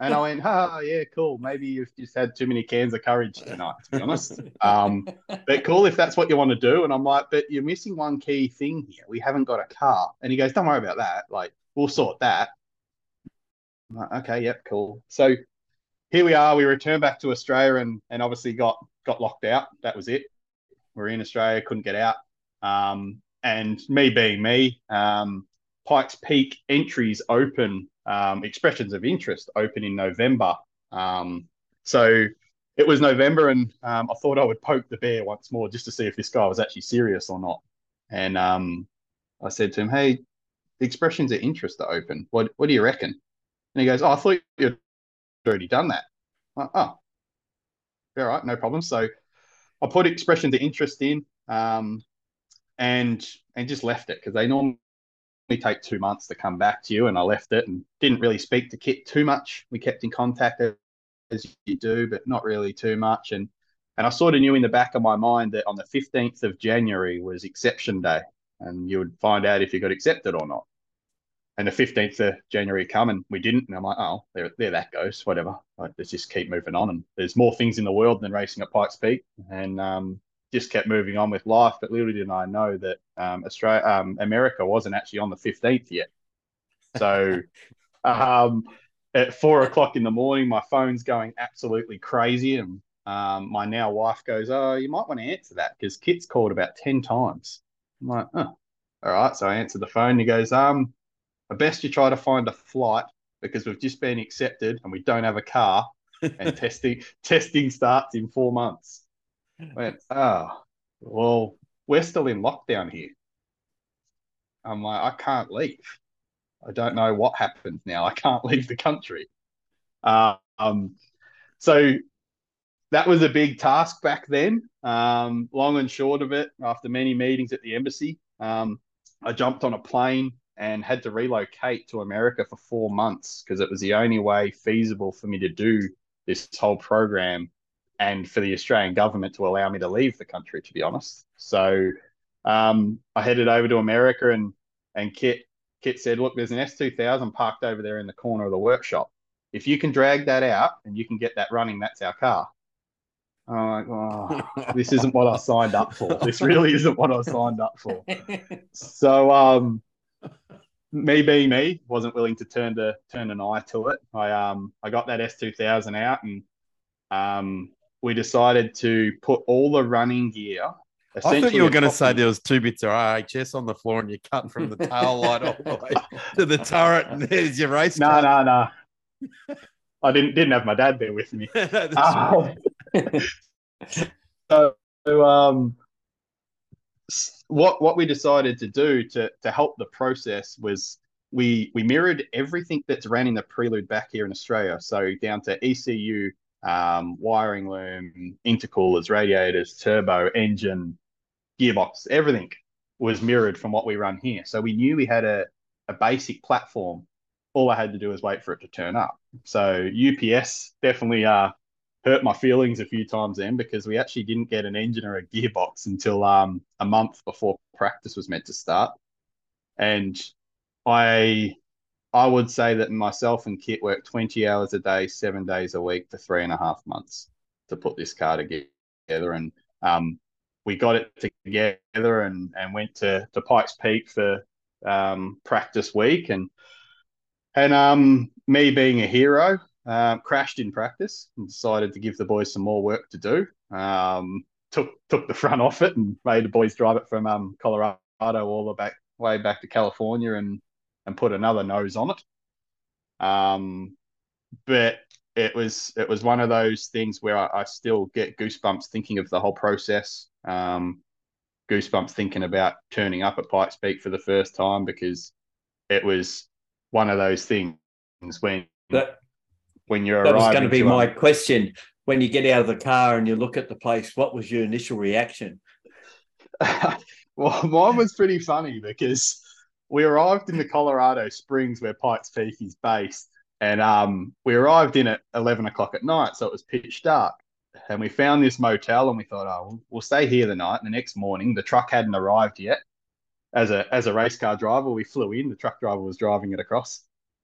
And I went, yeah, cool. Maybe you've just had too many cans of courage tonight, to be honest. But cool, if that's what you want to do. And I'm like, but you're missing one key thing here. We haven't got a car. And he goes, don't worry about that. Like, we'll sort that. I'm like, okay, yep, cool. So here we are. We returned back to Australia, and obviously got locked out. That was it. We're in Australia, couldn't get out. And me being me, Pikes Peak entries open, expressions of interest open in November. So it was November, and I thought I would poke the bear once more just to see if this guy was actually serious or not. And I said to him, hey, the expressions of interest are open. What do you reckon? And he goes, I thought you'd already done that. Like, oh, all right, no problem. So I put expressions of interest in, and just left it, because they normally take 2 months to come back to you. And I left it and didn't really speak to Kit too much. We kept in contact, as you do, but not really too much. And I sort of knew in the back of my mind that on the 15th of January was exception day, and you would find out if you got accepted or not. And the 15th of January come, and we didn't. And I'm like, oh, there that goes, whatever. Like, let's just keep moving on. And there's more things in the world than racing at Pikes Peak. And just kept moving on with life. But little did I know that America wasn't actually on the 15th yet. So at 4 o'clock in the morning, my phone's going absolutely crazy. And my now wife goes, oh, you might want to answer that, because Kit's called about 10 times. I'm like, oh, all right. So I answer the phone. He goes, best you try to find a flight, because we've just been accepted and we don't have a car, and testing starts in 4 months. I went, oh, well, we're still in lockdown here. I'm like, I can't leave. I don't know what happens now. I can't leave the country. So that was a big task back then. Long and short of it, after many meetings at the embassy, I jumped on a plane and had to relocate to America for 4 months, because it was the only way feasible for me to do this whole program and for the Australian government to allow me to leave the country, to be honest. So I headed over to America, and Kit said, look, there's an S2000 parked over there in the corner of the workshop. If you can drag that out and you can get that running, that's our car. I'm like, oh, this isn't what I signed up for. This really isn't what I signed up for. So me being me, wasn't willing to turn an eye to it. I got that S2000 out, and we decided to put all the running gear. I thought you were going to say there was two bits of RHS on the floor, and you cut from the tail light all the way to the turret, and there's your race car. No. I didn't have my dad there with me. So what we decided to do to help the process was we mirrored everything that's ran in the prelude back here in Australia. So down to ECU, wiring loom, intercoolers, radiators, turbo, engine, gearbox, everything was mirrored from what we run here. So we knew we had a basic platform. All I had to do was wait for it to turn up. So UPS definitely hurt my feelings a few times then, because we actually didn't get an engine or a gearbox until a month before practice was meant to start. And I would say that myself and Kit worked 20 hours a day, 7 days a week for 3.5 months to put this car together. And we got it together and went to Pikes Peak for practice week. And me being a hero, crashed in practice and decided to give the boys some more work to do. Took the front off it and made the boys drive it from Colorado all the way back to California and put another nose on it. But it was one of those things where I still get goosebumps thinking of the whole process. Goosebumps thinking about turning up at Pikes Peak for the first time, because it was one of those things when you're arriving. That was going to be my question. When you get out of the car and you look at the place, what was your initial reaction? Well, mine was pretty funny, because we arrived in the Colorado Springs where Pikes Peak is based, and we arrived in at 11 o'clock at night, so it was pitch dark. And we found this motel and we thought, oh, we'll stay here the night. And the next morning, the truck hadn't arrived yet. As a race car driver, we flew in. The truck driver was driving it across.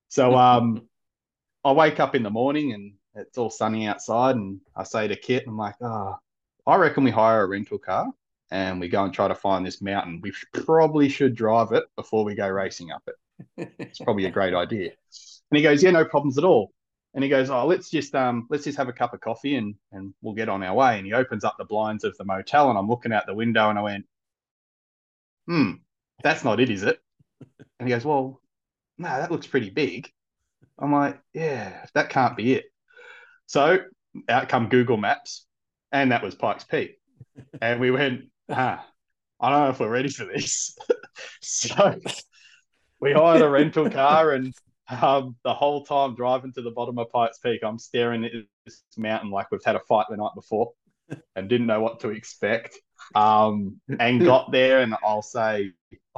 So I wake up in the morning and it's all sunny outside, and I say to Kit, I'm like, I reckon we hire a rental car and we go and try to find this mountain. We probably should drive it before we go racing up it. It's probably a great idea. And he goes, yeah, no problems at all. And he goes, oh, let's just have a cup of coffee and we'll get on our way. And he opens up the blinds of the motel and I'm looking out the window and I went, that's not it, is it? And he goes, well, no, that looks pretty big. I'm like, yeah, that can't be it. So out come Google Maps, and that was Pikes Peak. And we went, I don't know if we're ready for this. So we hired a rental car, and the whole time driving to the bottom of Pikes Peak, I'm staring at this mountain like we've had a fight the night before and didn't know what to expect. And got there, and I'll say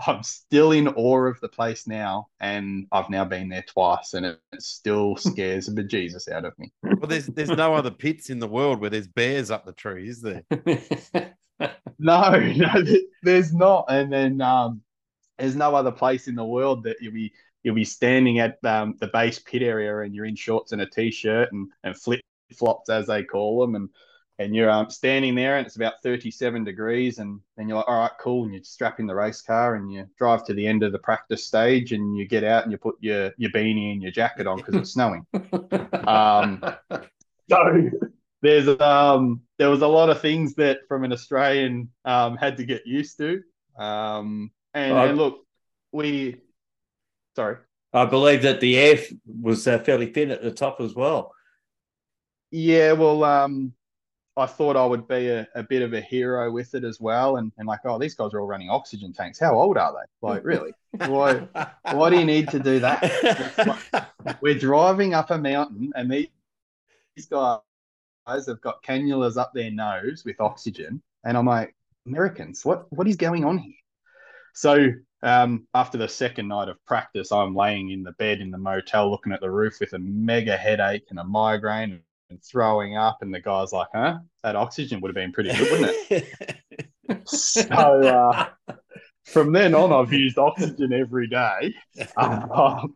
I'm still in awe of the place now, and I've now been there twice, and it still scares the bejesus out of me. Well, there's no other pits in the world where there's bears up the tree, is there? No, there's not. And then there's no other place in the world that you'll be standing at the base pit area, and you're in shorts and a t-shirt and flip-flops, as they call them, and you're standing there, and it's about 37 degrees, and then you're like, all right, cool, and you strap in the race car, and you drive to the end of the practice stage, and you get out, and you put your beanie and your jacket on because it's snowing. So there was a lot of things that, from an Australian, had to get used to. And look, I believe that the air was fairly thin at the top as well. Yeah, well, I thought I would be a bit of a hero with it as well. And like, oh, these guys are all running oxygen tanks. How old are they? Like, really? Why do you need to do that? Like, we're driving up a mountain, and these guys have got cannulas up their nose with oxygen. And I'm like, Americans, what is going on here? So after the second night of practice, I'm laying in the bed in the motel looking at the roof with a mega headache and a migraine and throwing up, and the guy's like, huh? That oxygen would have been pretty good, wouldn't it? So from then on, I've used oxygen every day. And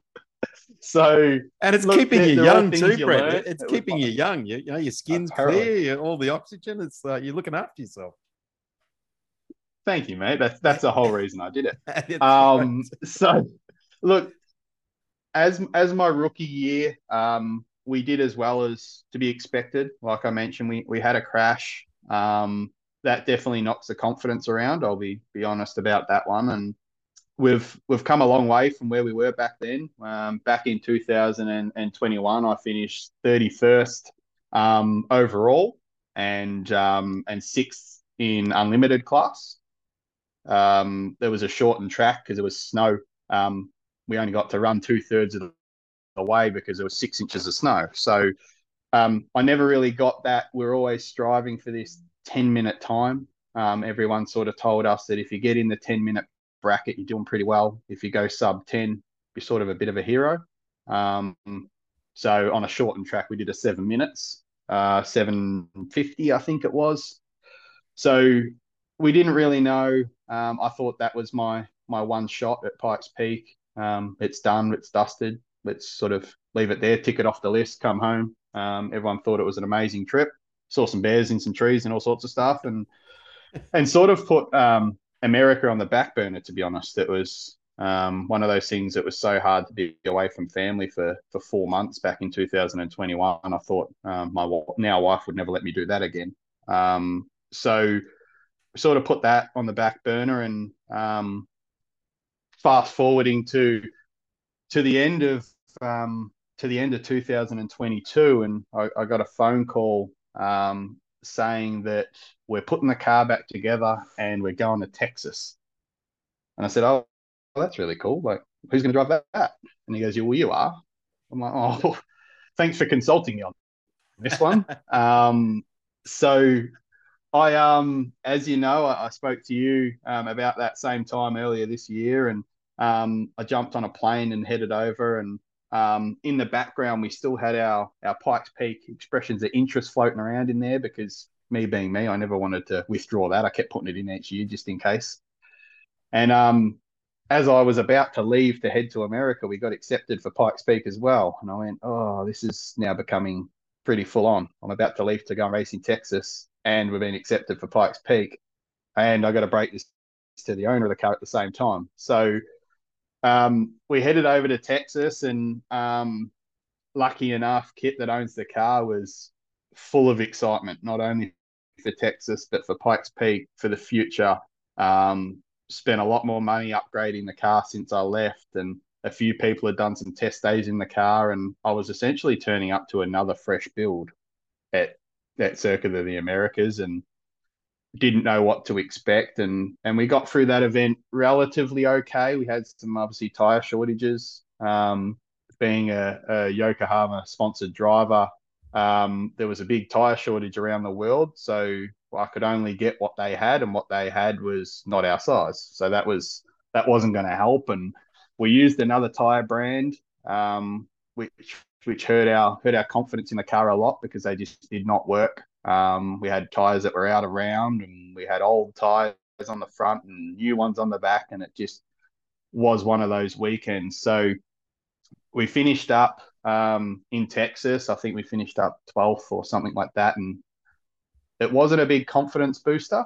it's keeping you young too, Brett. It's keeping you young. You know, your skin's clear, all the oxygen. It's you're looking after yourself. Thank you, mate. That's the whole reason I did it. So look, as my rookie year, we did as well as to be expected. Like I mentioned, we had a crash. That definitely knocks the confidence around. I'll be honest about that one. And we've come a long way from where we were back then. Back in 2021, I finished 31st overall and 6th in unlimited class. There was a shortened track because it was snow we only got to run 2/3 of the way because there was 6 inches of snow. So I never really got that. We're always striving for this 10-minute time. Everyone sort of told us that if you get in the 10-minute bracket, you're doing pretty well. If you go sub 10, you're sort of a bit of a hero. So on a shortened track, we did a 7 minutes, 7:50, I think it was. So we didn't really know. I thought that was my one shot at Pikes Peak. It's done. It's dusted. Let's sort of leave it there, tick it off the list, come home. Everyone thought it was an amazing trip. Saw some bears in some trees and all sorts of stuff, and sort of put America on the back burner, to be honest. It was one of those things that was so hard to be away from family for 4 months back in 2021. I thought my now wife would never let me do that again. So sort of put that on the back burner, and fast forwarding to the end of 2022, and I got a phone call saying that we're putting the car back together and we're going to Texas. And I said, "Oh, well, that's really cool. Like, who's going to drive that?" And he goes, "Well, you are." I'm like, "Oh, thanks for consulting me on this one." So I, as you know, I spoke to you about that same time earlier this year, and I jumped on a plane and headed over, and in the background, we still had our Pikes Peak expressions of interest floating around in there, because me being me, I never wanted to withdraw that. I kept putting it in each year just in case. And as I was about to leave to head to America, we got accepted for Pikes Peak as well. And I went, "Oh, this is now becoming pretty full on. I'm about to leave to go and race in Texas, and we've been accepted for Pikes Peak. And I got to break this to the owner of the car at the same time." So we headed over to Texas, and lucky enough, Kit, that owns the car, was full of excitement, not only for Texas, but for Pikes Peak, for the future. Spent a lot more money upgrading the car since I left, and a few people had done some test days in the car, and I was essentially turning up to another fresh build at that Circuit of the Americas, and didn't know what to expect, and we got through that event relatively okay. We had some obviously tire shortages. Being a Yokohama sponsored driver, there was a big tire shortage around the world, so I could only get what they had, and what they had was not our size, so that wasn't going to help. And we used another tire brand, which hurt our confidence in the car a lot, because they just did not work. We had tires that were out around, and we had old tires on the front and new ones on the back, and it just was one of those weekends. So we finished up in Texas. I think we finished up 12th or something like that, and it wasn't a big confidence booster,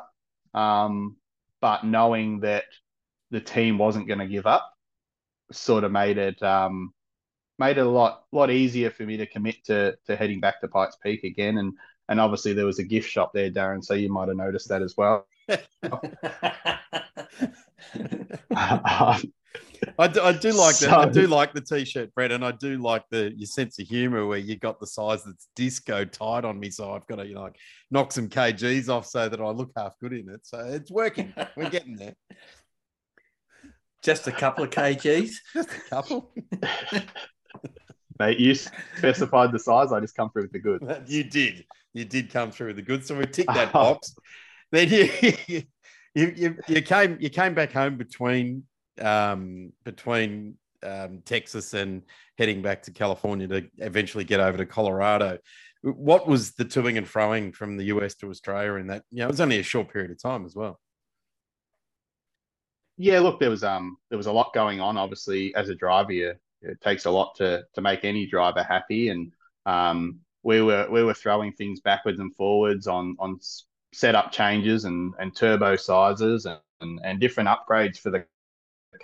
but knowing that the team wasn't going to give up sort of made it a lot easier for me to commit to heading back to Pikes Peak again. And obviously there was a gift shop there, Darren, so you might have noticed that as well. I do like that. I do like the T-shirt, Brett, and I do like your sense of humour, where you got the size that's disco tight on me, so I've got to knock some kgs off so that I look half good in it. So it's working. We're getting there. Just a couple of kgs. Just a couple. Mate, you specified the size. I just come through with the goods. You did come through with the goods. So we ticked that box. Then you came back home between Texas and heading back to California to eventually get over to Colorado. What was the toing and froing from the US to Australia in that? It was only a short period of time as well. Yeah, look, there was a lot going on. Obviously, as a driver, it takes a lot to make any driver happy, and we were throwing things backwards and forwards on setup changes and turbo sizes and different upgrades for the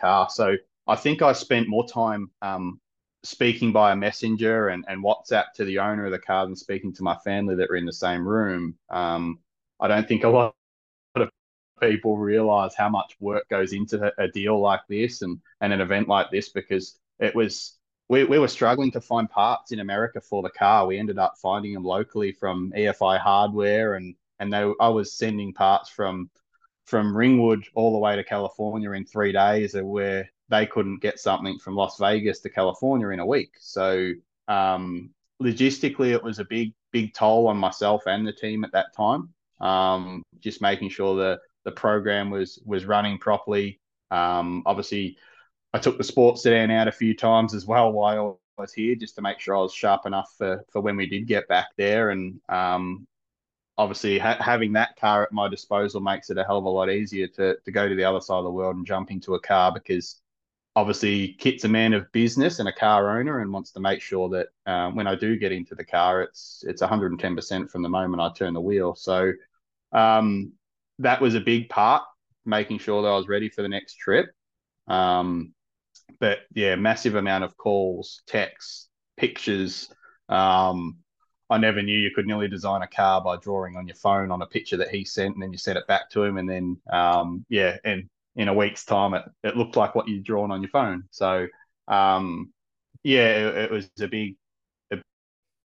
car. So I think I spent more time speaking by a messenger and WhatsApp to the owner of the car than speaking to my family that were in the same room. I don't think a lot of people realize how much work goes into a deal like this and an event like this, because it was we were struggling to find parts in America for the car. We ended up finding them locally from EFI Hardware, and I was sending parts from Ringwood all the way to California in 3 days, where they couldn't get something from Las Vegas to California in a week. So logistically, it was a big toll on myself and the team at that time. Just making sure that the program was running properly. Obviously, I took the sports sedan out a few times as well while I was here, just to make sure I was sharp enough for when we did get back there. And obviously, having that car at my disposal makes it a hell of a lot easier to go to the other side of the world and jump into a car, because obviously Kit's a man of business and a car owner and wants to make sure that when I do get into the car, it's 110% from the moment I turn the wheel. So that was a big part, making sure that I was ready for the next trip. But yeah, massive amount of calls, texts, pictures. I never knew you could nearly design a car by drawing on your phone on a picture that he sent, and then you sent it back to him. And then, yeah, and in a week's time, it looked like what you'd drawn on your phone. So, yeah, it was a big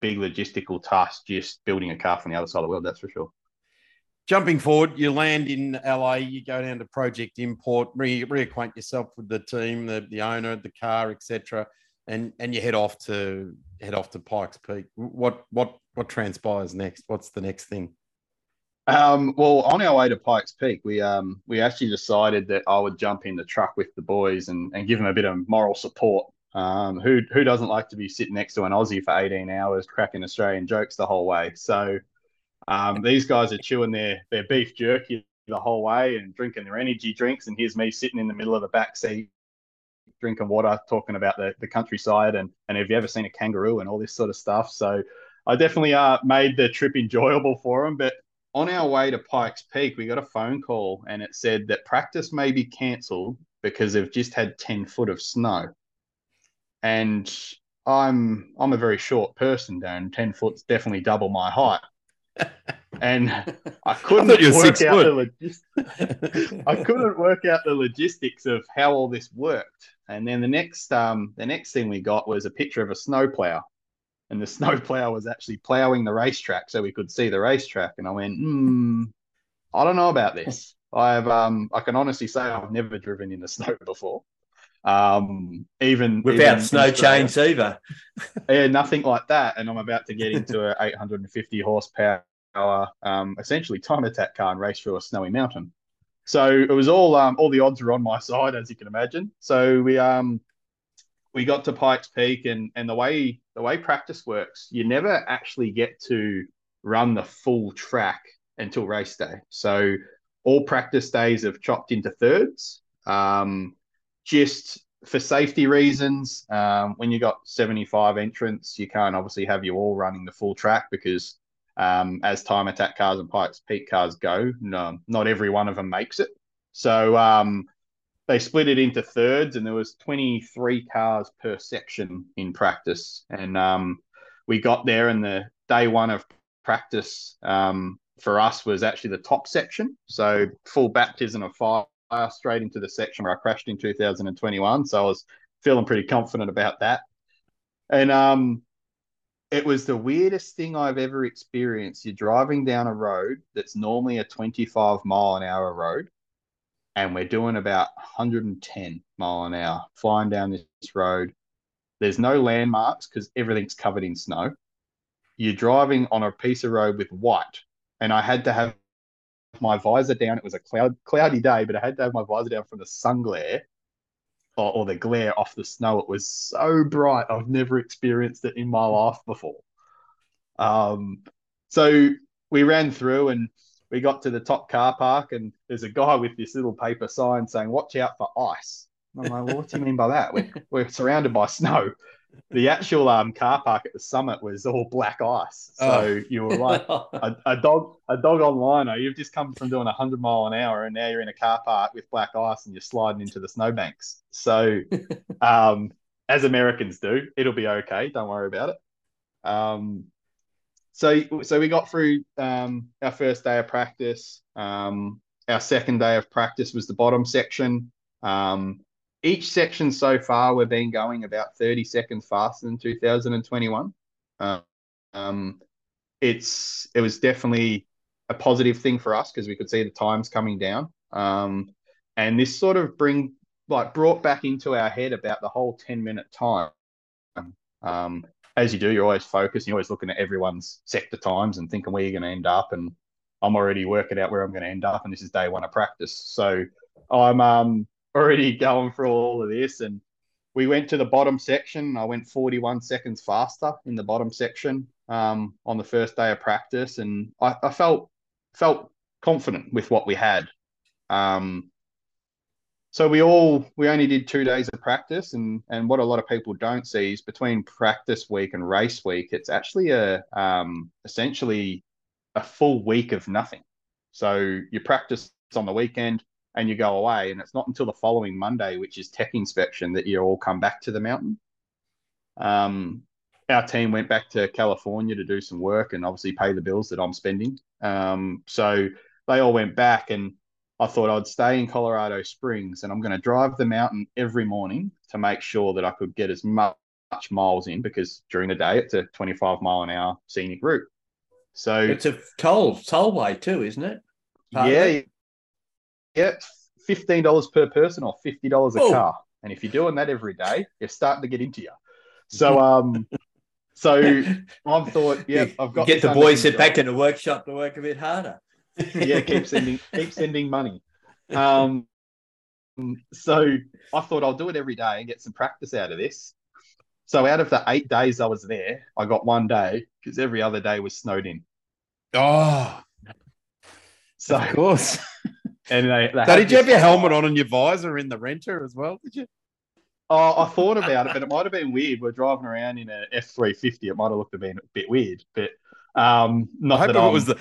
logistical task, just building a car from the other side of the world, that's for sure. Jumping forward, you land in LA, you go down to Project Import, reacquaint yourself with the team, the owner, the car, etc., and you head off to Pikes Peak. What transpires next? What's the next thing? Well, on our way to Pikes Peak, we actually decided that I would jump in the truck with the boys and give them a bit of moral support. Who doesn't like to be sitting next to an Aussie for 18 hours cracking Australian jokes the whole way? So. These guys are chewing their beef jerky the whole way and drinking their energy drinks. And here's me sitting in the middle of the back seat, drinking water, talking about the countryside and have you ever seen a kangaroo and all this sort of stuff. So I definitely made the trip enjoyable for them. But on our way to Pikes Peak, we got a phone call and it said that practice may be cancelled because they've just had 10 foot of snow. And I'm a very short person, Dan. 10 foot's definitely double my height. And I couldn't work out the logistics of how all this worked. And then the next thing we got was a picture of a snowplow, and the snowplow was actually plowing the racetrack so we could see the racetrack. And I went, I don't know about this. I can honestly say I've never driven in the snow before. Even without even snow chains either. Yeah, nothing like that. And I'm about to get into a 850 horsepower essentially time attack car and race through a snowy mountain. So it was all the odds were on my side, as you can imagine. So we got to Pikes Peak, and the way practice works, you never actually get to run the full track until race day. So all practice days have chopped into thirds. Just for safety reasons, when you got 75 entrants, you can't obviously have you all running the full track because as time attack cars and Pikes Peak cars go, no, not every one of them makes it. So they split it into thirds, and there was 23 cars per section in practice. And we got there, and the day one of practice for us was actually the top section. So full baptism of fire. Straight into the section where I crashed in 2021. So I was feeling pretty confident about that. And it was the weirdest thing I've ever experienced. You're driving down a road that's normally a 25 mile an hour road, and we're doing about 110 mile an hour flying down this road. There's no landmarks because everything's covered in snow. You're driving on a piece of road with white, and I had to have my visor down. It was a cloudy day, but I had to have my visor down from the sun glare or the glare off the snow. It was so bright. I've never experienced it in my life before. So we ran through and we got to the top car park, and there's a guy with this little paper sign saying, "Watch out for ice." And I'm like, "Well, what do you mean by that? We're surrounded by snow." The actual car park at the summit was all black ice. So you were like a dog online. You've just come from doing 100 mile an hour, and now you're in a car park with black ice and you're sliding into the snowbanks. So as Americans do, it'll be okay. Don't worry about it. So we got through our first day of practice. Our second day of practice was the bottom section. Each section so far, we've been going about 30 seconds faster than 2021. It was definitely a positive thing for us because we could see the times coming down. And this sort of like brought back into our head about the whole 10-minute time. As you do, you're always focused. You're always looking at everyone's sector times and thinking where you're going to end up. And I'm already working out where I'm going to end up, and this is day one of practice. So I'm already going through all of this. And we went to the bottom section. I went 41 seconds faster in the bottom section on the first day of practice. And I felt confident with what we had. So we only did 2 days of practice, and what a lot of people don't see is between practice week and race week, it's actually essentially a full week of nothing. So you practice on the weekend and you go away, and it's not until the following Monday, which is tech inspection, that you all come back to the mountain. Our team went back to California to do some work and obviously pay the bills that I'm spending. So they all went back, and I thought I'd stay in Colorado Springs, and I'm going to drive the mountain every morning to make sure that I could get as much miles in, because during the day it's a 25-mile-an-hour scenic route. So it's a tollway too, isn't it? Yeah. $15 per person or $50 a car. And if you're doing that every day, you're starting to get into you. So, so I thought, yeah, I've got get the boys sit back in the workshop to work a bit harder. Yeah, keep sending money. So I thought I'll do it every day and get some practice out of this. So out of the 8 days I was there, I got 1 day because every other day was snowed in. Oh, so of course. And they so did you have your helmet on and your visor in the renter as well? Did you? Oh, I thought about it, but it might have been weird. We're driving around in an F350. It might have looked a bit weird, but. I hope it was the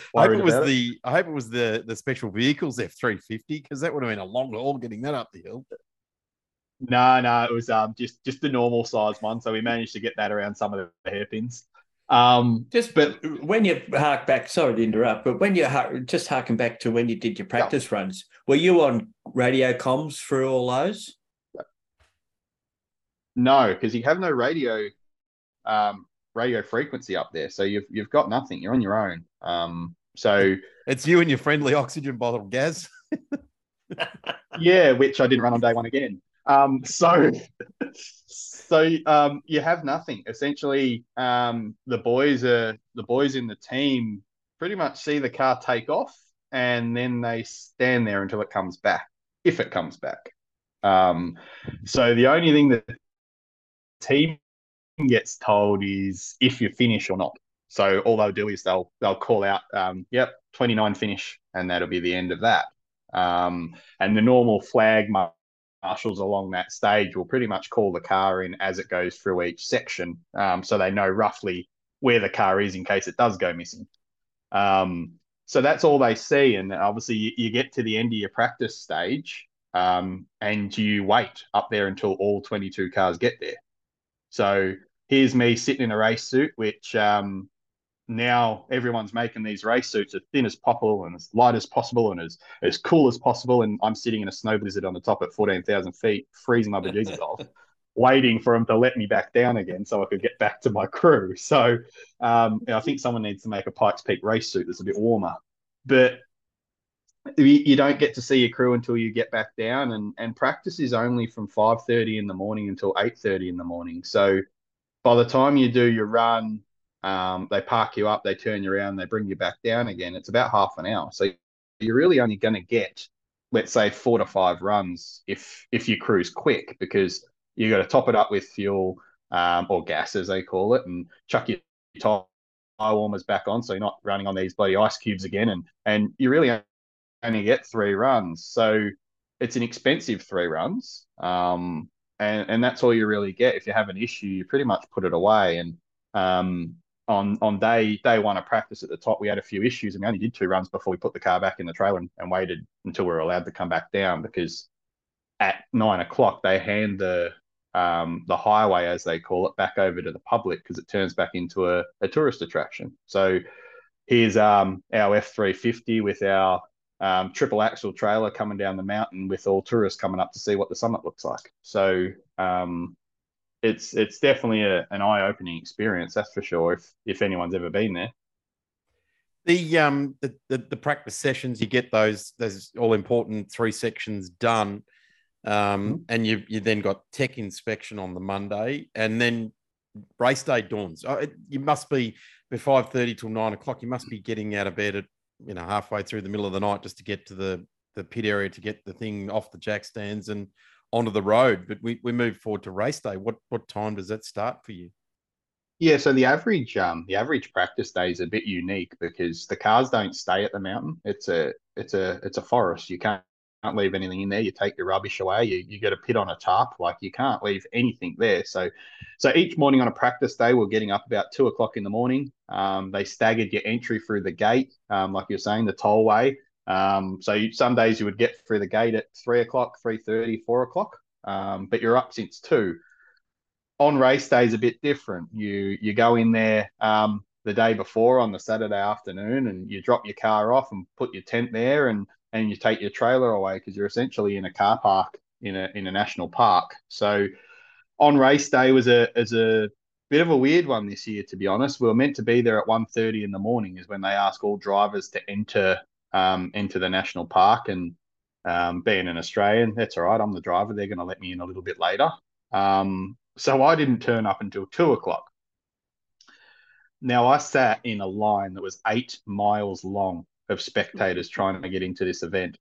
special vehicles F350, because that would have been a long haul getting that up the hill. No, it was just the normal size one. So we managed to get that around some of the hairpins. But when you hark back, sorry to interrupt, but when you harken back to when you did your practice runs, were you on radio comms through all those? No, because you have no radio frequency up there, so you've got nothing. You're on your own. So it's you and your friendly oxygen bottle, Gaz. Yeah, which I didn't run on day one again. So you have nothing essentially. The boys in the team pretty much see the car take off, and then they stand there until it comes back, if it comes back. So the only thing that the team gets told is if you finish or not. So all they'll do is they'll call out 29 finish, and that'll be the end of that. And the normal flag marshals along that stage will pretty much call the car in as it goes through each section, so they know roughly where the car is in case it does go missing. So that's all they see, and obviously you get to the end of your practice stage, and you wait up there until all 22 cars get there. So here's me sitting in a race suit, which now everyone's making these race suits as thin as possible and as light as possible and as cool as possible. And I'm sitting in a snow blizzard on the top at 14,000 feet, freezing my bejesus off, waiting for them to let me back down again so I could get back to my crew. So I think someone needs to make a Pikes Peak race suit that's a bit warmer. But you don't get to see your crew until you get back down, and practice is only from 5:30 in the morning until 8:30 in the morning. So by the time you do your run, they park you up, they turn you around, they bring you back down again. It's about half an hour. So you're really only going to get, let's say, 4 to 5 runs if your crew's quick, because you got to top it up with fuel or gas, as they call it, and chuck your tire warmers back on so you're not running on these bloody ice cubes again. And you really only get 3 runs, so it's an expensive 3 runs, and that's all you really get. If you have an issue, you pretty much put it away. And on day one of practice at the top, we had a few issues, and we only did 2 runs before we put the car back in the trailer and waited until we were allowed to come back down, because at 9 o'clock they hand the highway, as they call it, back over to the public, because it turns back into a tourist attraction. So here's our F350 with our triple axle trailer coming down the mountain, with all tourists coming up to see what the summit looks like. So it's definitely an eye-opening experience, that's for sure, if anyone's ever been there. The practice sessions, you get those all important 3 sections done. And you then got tech inspection on the Monday, and then race day dawns. You must be 5:30 till 9 o'clock. You must be getting out of bed at halfway through the middle of the night just to get to the pit area to get the thing off the jack stands and onto the road. But we move forward to race day. What time does that start for you? Yeah, so the average practice day is a bit unique because the cars don't stay at the mountain. It's a forest. You can't leave anything in there. You take your rubbish away. You get a pit on a tarp. Like, you can't leave anything there. So each morning on a practice day, we're getting up about 2 o'clock in the morning. They staggered your entry through the gate, like you're saying, the tollway. So some days you would get through the gate at 3 o'clock, 3:30, 4 o'clock. But you're up since 2. On race day is a bit different. You go in there the day before on the Saturday afternoon, and you drop your car off and put your tent there, and you take your trailer away because you're essentially in a car park in a national park. So on race day was a bit of a weird one this year, to be honest. We were meant to be there at 1:30 in the morning is when they ask all drivers to enter the national park. And being an Australian, that's all right. I'm the driver. They're going to let me in a little bit later. So I didn't turn up until 2 o'clock. Now, I sat in a line that was 8 miles long of spectators trying to get into this event,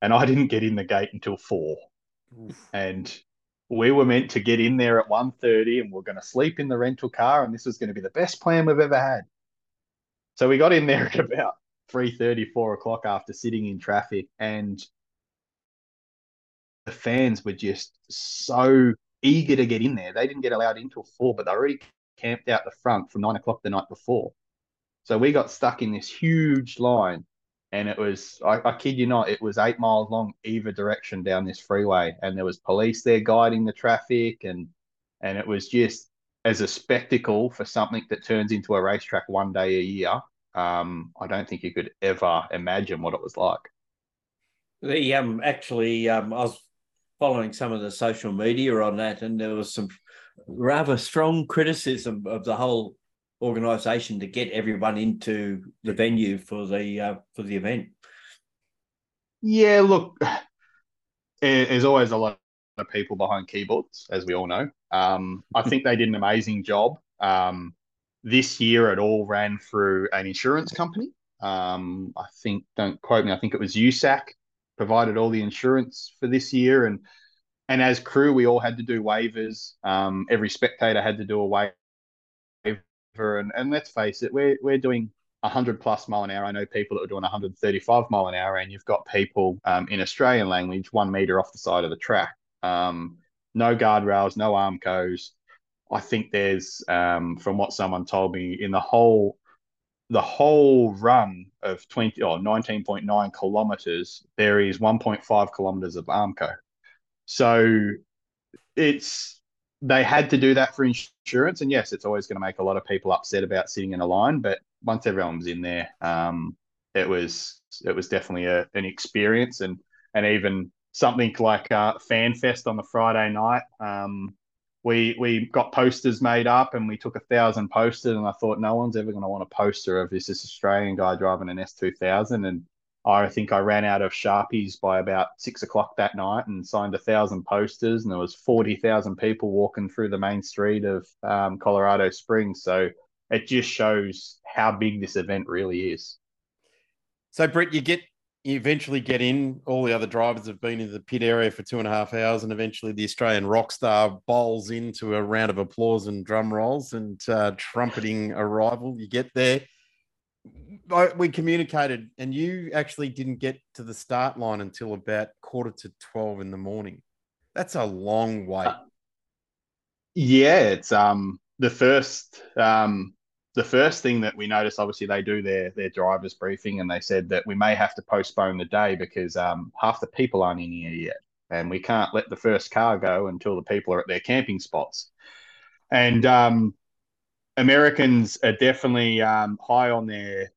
and I didn't get in the gate until 4. And we were meant to get in there at 1:30, and we're going to sleep in the rental car, and this was going to be the best plan we've ever had. So we got in there at about 3:30, 4 o'clock after sitting in traffic, and the fans were just so eager to get in there. They didn't get allowed in till 4, but they already camped out the front from 9 o'clock the night before. So we got stuck in this huge line, and it was, I kid you not, it was 8 miles long either direction down this freeway, and there was police there guiding the traffic, and it was just as a spectacle for something that turns into a racetrack one day a year. I don't think you could ever imagine what it was like. The I was following some of the social media on that, and there was some rather strong criticism of the whole organisation to get everyone into the venue for the event. Yeah, look, there's always a lot of people behind keyboards, as we all know. I think they did an amazing job. This year, it all ran through an insurance company. I think, don't quote me, I think it was USAC provided all the insurance for this year. And as crew, we all had to do waivers. Every spectator had to do a waiver. And let's face it, we're doing 100 plus mile an hour. I know people that were doing 135 mile an hour, and you've got people in Australian language 1 metre off the side of the track. No guardrails, no armcos. I think there's, from what someone told me, in the whole run of 19.9 kilometers, there is 1.5 kilometers of armco. So they had to do that for insurance. And yes, it's always going to make a lot of people upset about sitting in a line, but once everyone was in there, it was definitely an experience, and even something like Fan Fest on the Friday night. We got posters made up, and we took 1,000 posters, and I thought, no one's ever going to want a poster of this Australian guy driving an S2000. And I think I ran out of Sharpies by about 6 o'clock that night and signed 1,000 posters, and there was 40,000 people walking through the main street of Colorado Springs. So it just shows how big this event really is. So, Brett, you eventually get in. All the other drivers have been in the pit area for 2.5 hours, and eventually the Australian rock star bowls into a round of applause and drum rolls and trumpeting arrival. You get there. We communicated, and you actually didn't get to the start line until about 11:45 in the morning. That's a long wait. Yeah, it's the first thing that we noticed, obviously, they do their driver's briefing, and they said that we may have to postpone the day because half the people aren't in here yet, and we can't let the first car go until the people are at their camping spots. And Americans are definitely high on their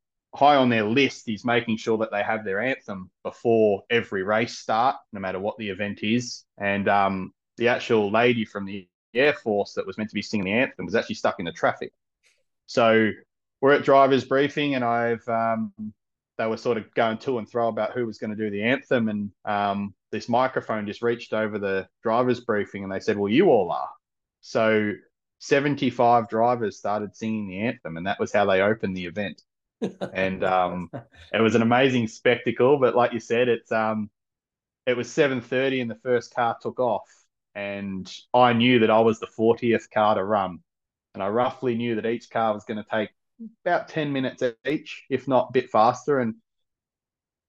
list is making sure that they have their anthem before every race start, no matter what the event is. And the actual lady from the Air Force that was meant to be singing the anthem was actually stuck in the traffic. So we're at driver's briefing, and I've they were sort of going to and fro about who was going to do the anthem, and this microphone just reached over the driver's briefing and they said, well, you all are. So 75 drivers started singing the anthem, and that was how they opened the event. And it was an amazing spectacle. But like you said, it's it was 7:30 and the first car took off, and I knew that I was the 40th car to run, and I roughly knew that each car was going to take about 10 minutes each, if not a bit faster, and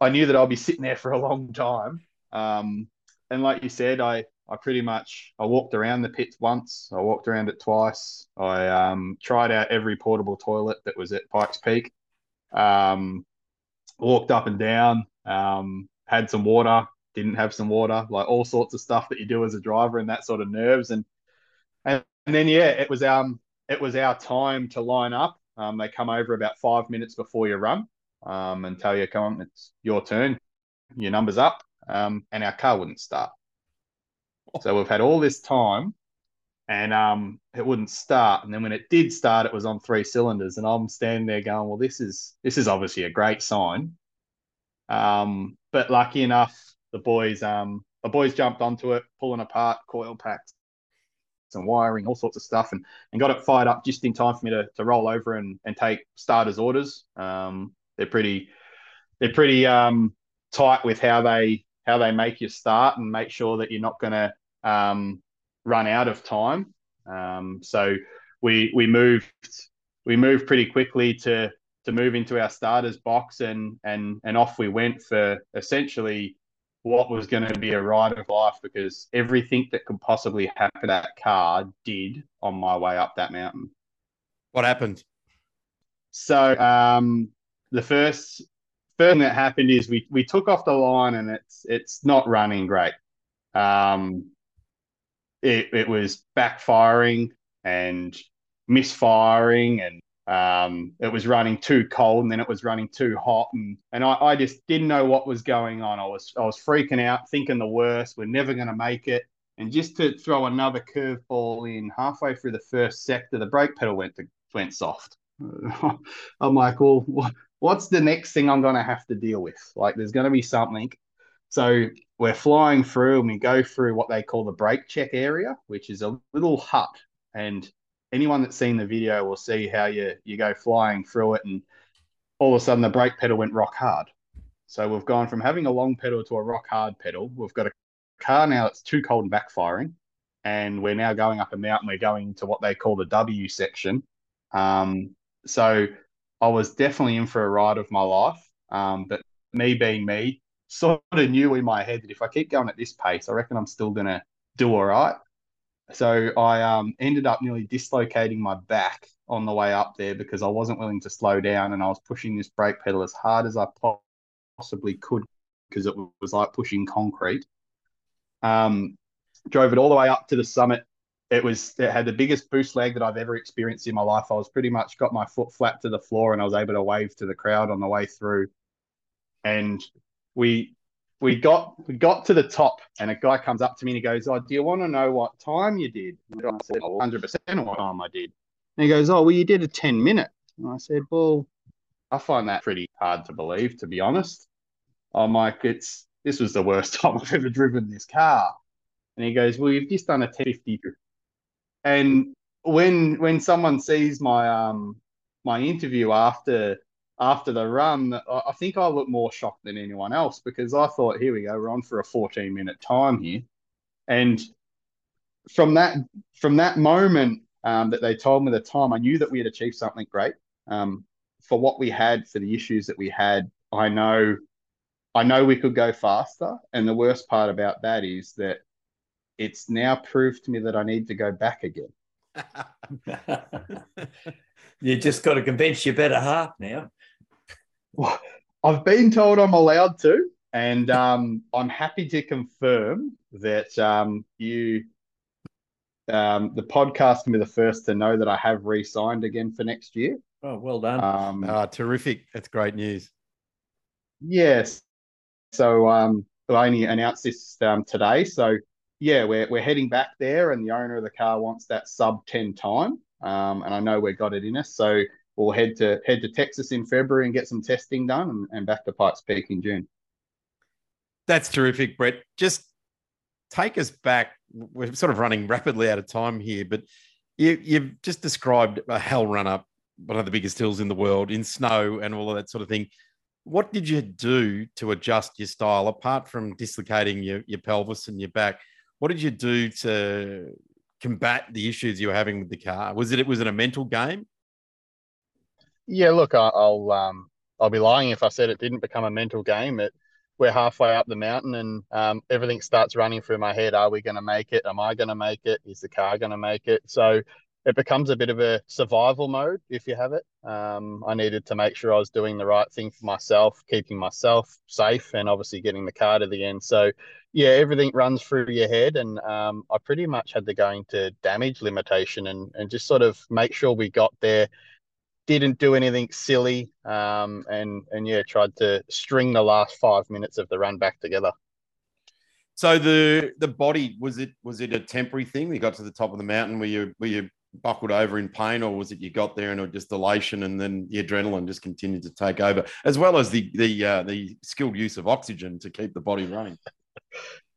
I knew that I'll be sitting there for a long time. And like you said, I pretty much, I walked around the pits once, I walked around it twice, I tried out every portable toilet that was at Pikes Peak, walked up and down, had some water, didn't have some water, like all sorts of stuff that you do as a driver and that sort of nerves. And then, yeah, it was our time to line up. They come over about 5 minutes before your run and tell you, come on, it's your turn, your number's up, and our car wouldn't start. So we've had all this time and it wouldn't start. And then when it did start, it was on three cylinders, and I'm standing there going, well, this is obviously a great sign. But lucky enough, the boys jumped onto it, pulling apart coil packs and wiring, all sorts of stuff, and got it fired up just in time for me to roll over and take starters orders. They're pretty tight with how they make you start and make sure that you're not going to run out of time. So we moved pretty quickly to move into our starters box, and off we went for essentially what was going to be a ride of life, because everything that could possibly happen to that car did on my way up that mountain. What happened? So the first thing that happened is we took off the line, and it's not running great. It was backfiring and misfiring, and it was running too cold, and then it was running too hot, and I just didn't know what was going on. I was freaking out, thinking the worst, we're never going to make it. And just to throw another curveball in, halfway through the first sector, the brake pedal went soft. I'm like, well, what's the next thing I'm going to have to deal with? Like, there's going to be something. So we're flying through, and we go through what they call the brake check area, which is a little hut, and anyone that's seen the video will see how you go flying through it, and all of a sudden the brake pedal went rock hard. So we've gone from having a long pedal to a rock hard pedal. We've got a car now that's too cold and backfiring, and we're now going up a mountain. We're going to what they call the W section. So I was definitely in for a ride of my life. But me being me, sort of knew in my head that if I keep going at this pace, I reckon I'm still going to do all right. So I ended up nearly dislocating my back on the way up there, because I wasn't willing to slow down, and I was pushing this brake pedal as hard as I possibly could, because it was like pushing concrete. Drove it all the way up to the summit. It had the biggest boost lag that I've ever experienced in my life. I was pretty much got my foot flat to the floor, and I was able to wave to the crowd on the way through. And We got to the top, and a guy comes up to me and he goes, oh, do you want to know what time you did? And I said, 100% what time I did. And he goes, oh, well, you did a 10-minute. And I said, well, I find that pretty hard to believe, to be honest. I'm like, this was the worst time I've ever driven this car. And he goes, well, you've just done a 10:50. And when someone sees my my interview after the run, I think I looked more shocked than anyone else, because I thought, here we go, we're on for a 14-minute time here. And from that moment that they told me the time, I knew that we had achieved something great. For what we had, for the issues that we had, I know we could go faster. And the worst part about that is that it's now proved to me that I need to go back again. You just got to convince your better half now. Well, I've been told I'm allowed to, and I'm happy to confirm that the podcast can be the first to know that I have re-signed again for next year. Oh, well done. Terrific. That's great news. Yes. So I only announced this today. So, yeah, we're heading back there, and the owner of the car wants that sub 10 time. And I know we've got it in us. So or head to Texas in February and get some testing done, and back to Pikes Peak in June. That's terrific, Brett. Just take us back. We're sort of running rapidly out of time here, but you've just described a hell run up, one of the biggest hills in the world, in snow and all of that sort of thing. What did you do to adjust your style, apart from dislocating your pelvis and your back? What did you do to combat the issues you were having with the car? Was it a mental game? Yeah, look, I'll be lying if I said it didn't become a mental game. We're halfway up the mountain, and everything starts running through my head. Are we going to make it? Am I going to make it? Is the car going to make it? So it becomes a bit of a survival mode, if you have it. I needed to make sure I was doing the right thing for myself, keeping myself safe, and obviously getting the car to the end. So, yeah, everything runs through your head, and I pretty much had to go into damage limitation and just sort of make sure we got there. Didn't do anything silly, and tried to string the last 5 minutes of the run back together. So the body, was it a temporary thing? You got to the top of the mountain, were you buckled over in pain, or was it you got there and it was just elation, and then the adrenaline just continued to take over, as well as the skilled use of oxygen to keep the body running?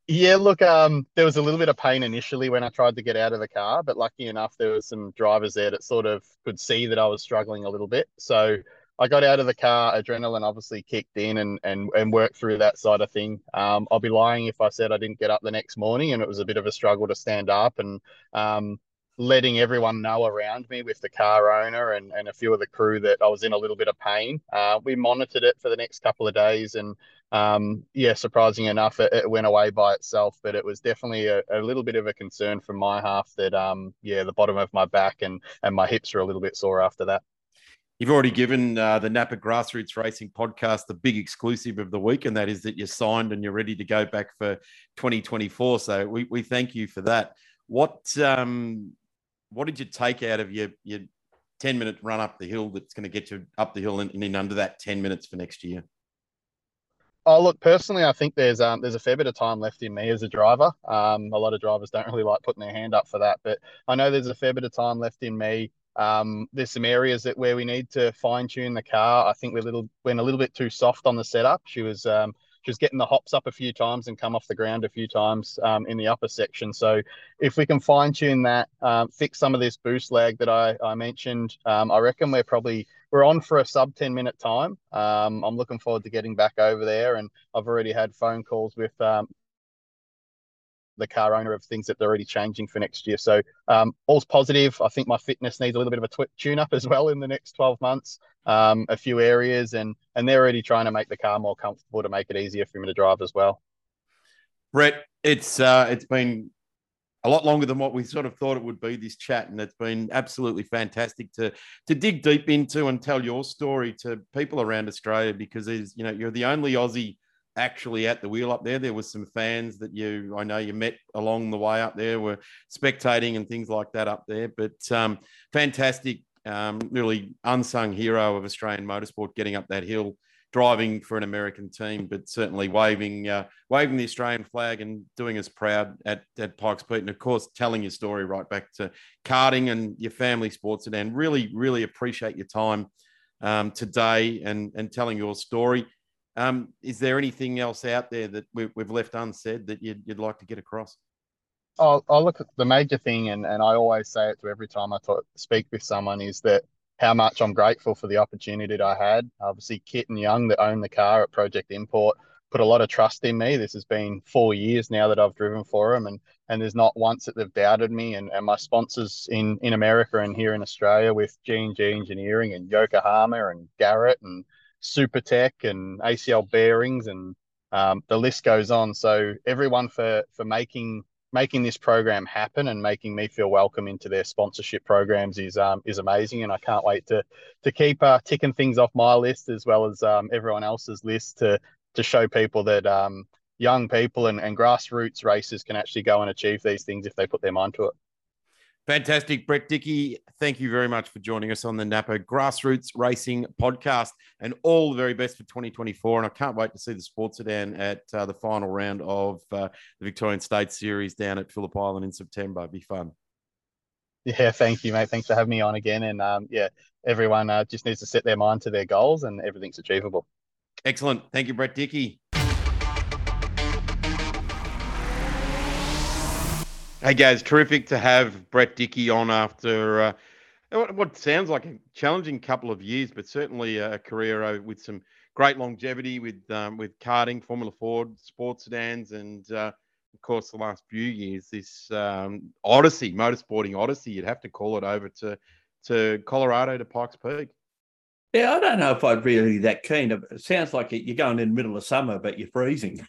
Yeah, look, there was a little bit of pain initially when I tried to get out of the car, but lucky enough, there were some drivers there that sort of could see that I was struggling a little bit. So I got out of the car, adrenaline obviously kicked in and worked through that side of thing. I'll be lying if I said I didn't get up the next morning, and it was a bit of a struggle to stand up, and letting everyone know around me, with the car owner and a few of the crew, that I was in a little bit of pain. We monitored it for the next couple of days, and surprising enough, it went away by itself, but it was definitely a little bit of a concern from my half that, the bottom of my back and my hips were a little bit sore after that. You've already given the Napa Grassroots Racing podcast the big exclusive of the week, and that is that you're signed and you're ready to go back for 2024. So we thank you for that. What did you take out of your 10 minute run up the hill that's going to get you up the hill and in under that 10 minutes for next year? Oh, look, personally, I think there's a fair bit of time left in me as a driver. A lot of drivers don't really like putting their hand up for that, but I know there's a fair bit of time left in me. There's some areas where we need to fine tune the car. I think we went a little bit too soft on the setup. She was getting the hops up a few times and come off the ground a few times in the upper section. So if we can fine tune that, fix some of this boost lag that I mentioned, I reckon we're on for a sub 10 minute time. I'm looking forward to getting back over there, and I've already had phone calls with the car owner of things that they're already changing for next year. So all's positive. I think my fitness needs a little bit of a tune-up as well in the next 12 months, a few areas, and they're already trying to make the car more comfortable to make it easier for me to drive as well. Brett, it's been a lot longer than what we sort of thought it would be, this chat, and it's been absolutely fantastic to dig deep into and tell your story to people around Australia, because you're the only Aussie actually at the wheel up there. There was some fans that I know you met along the way up there, were spectating and things like that up there, but fantastic, really unsung hero of Australian motorsport, getting up that hill, driving for an American team, but certainly waving the Australian flag and doing us proud at Pikes Peak, and of course telling your story right back to karting and your family sports. And really, really appreciate your time today and telling your story. Is there anything else out there that we've left unsaid that you'd like to get across? I'll look at the major thing, and I always say it to every time I speak with someone, is that how much I'm grateful for the opportunity that I had. Obviously, Kit and Young, that own the car at Project Import, put a lot of trust in me. This has been 4 years now that I've driven for them, and there's not once that they've doubted me. And my sponsors in America and here in Australia, with G&G Engineering and Yokohama and Garrett and Super Tech and ACL bearings, and the list goes on. So everyone for making this program happen and making me feel welcome into their sponsorship programs is amazing, and I can't wait to keep ticking things off my list as well as everyone else's list to show people that young people and grassroots racers can actually go and achieve these things if they put their mind to it. Fantastic. Brett Dickie, thank you very much for joining us on the Napa Grassroots Racing Podcast, and all the very best for 2024. And I can't wait to see the sports sedan at the final round of the Victorian State Series down at Phillip Island in September. It'll be fun. Yeah, thank you, mate. Thanks for having me on again. And yeah, everyone just needs to set their mind to their goals and everything's achievable. Excellent. Thank you, Brett Dickie. Hey guys, terrific to have Brett Dickie on after what sounds like a challenging couple of years, but certainly a career with some great longevity with karting, Formula Ford, sports sedans, and of course the last few years, this odyssey, motorsporting odyssey, you'd have to call it, over to Colorado, to Pikes Peak. Yeah, I don't know if I'd really that keen. It sounds like you're going in the middle of summer, but you're freezing.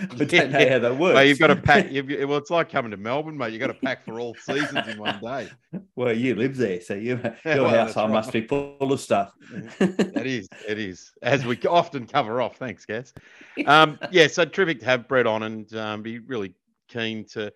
I don't know how that works. Well, you've got to pack. Well, it's like coming to Melbourne, mate. You've got to pack for all seasons in one day. Well, you live there, so your household must be full of stuff. It is. As we often cover off. Thanks, guys. Yeah, so terrific to have Brett on, and be really keen to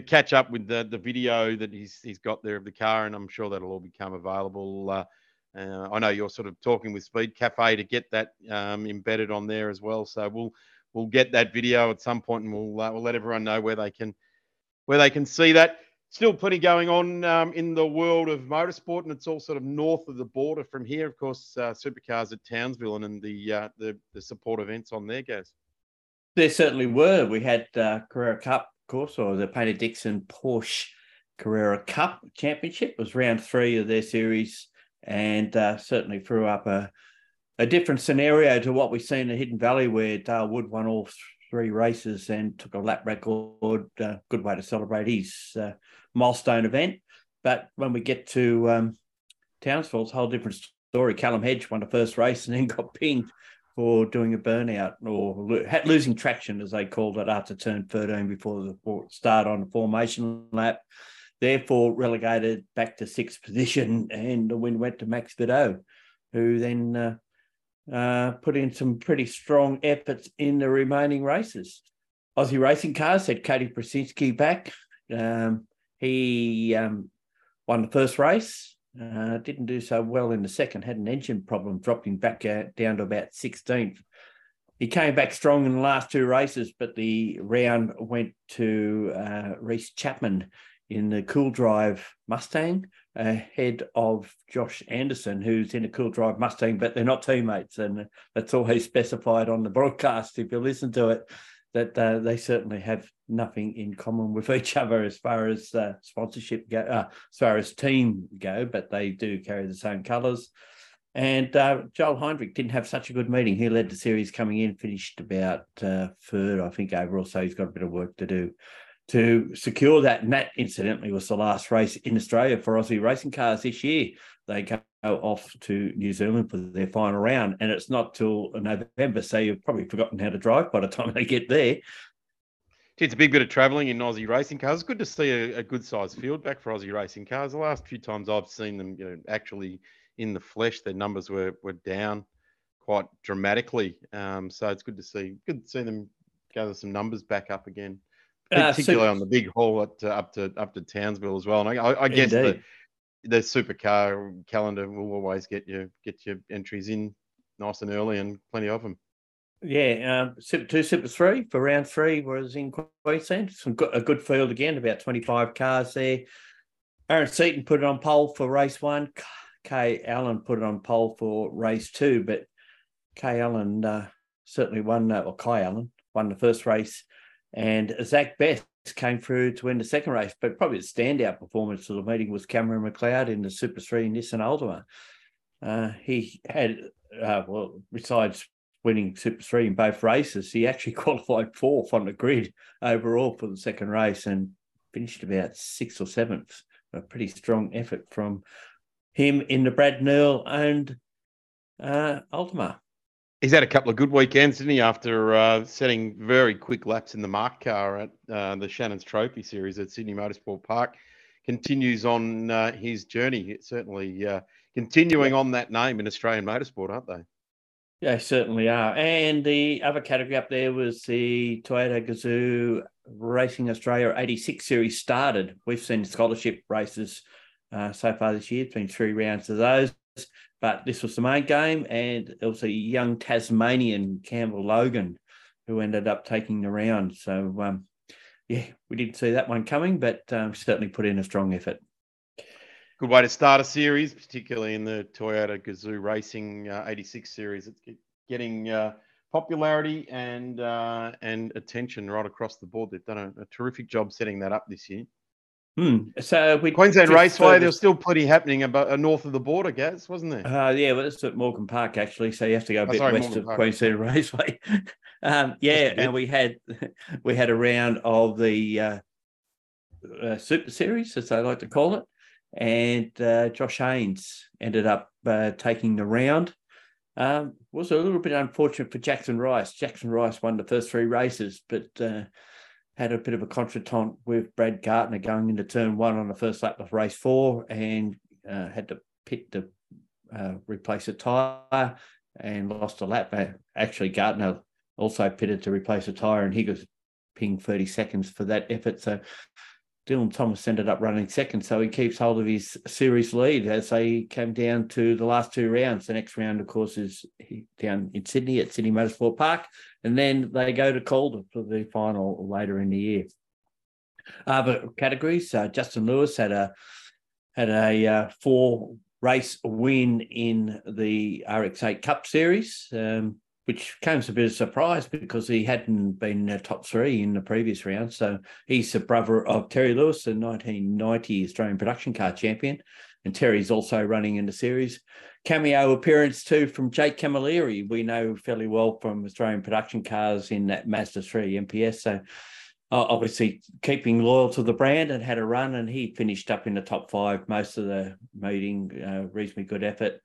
catch up with the video that he's got there of the car, and I'm sure that'll all become available. I know you're sort of talking with Speed Cafe to get that embedded on there as well. So we'll get that video at some point, and we'll let everyone know where they can see that. Still plenty going on in the world of motorsport, and it's all sort of north of the border from here. Of course, Supercars at Townsville and the support events on there, guys. There certainly were. We had Carrera Cup, of course, or the Paynter-Dixon Porsche Carrera Cup Championship. It was round 3 of their series, and certainly threw up a different scenario to what we've seen in Hidden Valley, where Dale Wood won all 3 races and took a lap record. Good way to celebrate his milestone event. But when we get to Townsville, it's a whole different story. Callum Hedge won the first race and then got pinged for doing a burnout, or losing traction, as they called it, after turn 13 before the start on the formation lap. Therefore relegated back to 6th position, and the win went to Max Videau, who then... put in some pretty strong efforts in the remaining races. Aussie Racing Cars had Kody Brzezinski back. He won the first race, didn't do so well in the second, had an engine problem, dropped him back down to about 16th. He came back strong in the last 2 races, but the round went to Rhys Chapman in the Cool Drive Mustang, ahead of Josh Anderson, who's in a Cool Drive Mustang, but they're not teammates. And that's always specified on the broadcast, if you listen to it, that they certainly have nothing in common with each other as far as sponsorship go, as far as team go, but they do carry the same colours. And Joel Heinrich didn't have such a good meeting. He led the series coming in, finished about 3rd, I think, overall, so he's got a bit of work to do to secure that. And that, incidentally, was the last race in Australia for Aussie Racing Cars this year. They go off to New Zealand for their final round, and it's not till November, so you've probably forgotten how to drive by the time they get there. It's a big bit of travelling in Aussie Racing Cars. It's good to see a good-sized field back for Aussie Racing Cars. The last few times I've seen them, actually in the flesh, their numbers were down quite dramatically. So it's good to see them gather some numbers back up again. Particularly on the big haul up to Townsville as well, and I guess the supercar calendar will always get your entries in nice and early, and plenty of them. Yeah, Super 2, Super 3 for round 3 was in Queensland. A good field again, about 25 cars there. Aaron Seaton put it on pole for race 1. Kay Allen put it on pole for race 2, but Kay Allen certainly won. Or Kay Allen won the first race. And Zach Best came through to win the second race, but probably the standout performance of the meeting was Cameron McLeod in the Super 3 Nissan Altima. He had, besides winning Super 3 in both races, he actually qualified 4th on the grid overall for the second race and finished about 6th or 7th. A pretty strong effort from him in the Brad Newell-owned Altima. He's had a couple of good weekends, didn't he, after setting very quick laps in the Mark car at the Shannon's Trophy Series at Sydney Motorsport Park. Continues on his journey. It's certainly continuing on that name in Australian motorsport, aren't they? Yeah, they certainly are. And the other category up there was the Toyota Gazoo Racing Australia 86 Series started. We've seen scholarship races so far this year. It's been 3 rounds of those. But this was the main game, and it was a young Tasmanian, Campbell Logan, who ended up taking the round. So, yeah, we didn't see that one coming, but certainly put in a strong effort. Good way to start a series, particularly in the Toyota Gazoo Racing 86 series. It's getting popularity and attention right across the board. They've done a terrific job setting that up this year. So Queensland Raceway, there's still plenty happening about north of the border, Gaz, wasn't there? Yeah, well, that's at Morecambe Park, actually. So you have to go a bit west of Queensland Raceway. Yeah, and we had a round of the Super Series, as they like to call it, and Josh Haynes ended up taking the round. Was a little bit unfortunate for Jackson Rice. Jackson Rice won the first three races, but had a bit of a contretemps with Brad Gartner going into turn one on the first lap of race four, and had to pit to replace a tyre and lost a lap. Actually, Gartner also pitted to replace a tyre, and he was pinged 30 seconds for that effort. So Dylan Thomas ended up running second, so he keeps hold of his series lead as they came down to the last two rounds. The next round, of course, is down in Sydney at Sydney Motorsport Park, and then they go to Calder for the final later in the year. Other categories, Justin Lewis had a four-race win in the RX8 Cup Series, which came as a bit of a surprise because he hadn't been top three in the previous round. So he's the brother of Terry Lewis, the 1990 Australian production car champion. And Terry's also running in the series. Cameo appearance too from Jake Camilleri. We know fairly well from Australian production cars in that Mazda 3 MPS. So obviously keeping loyal to the brand, and had a run, and he finished up in the top five most of the meeting. Reasonably good effort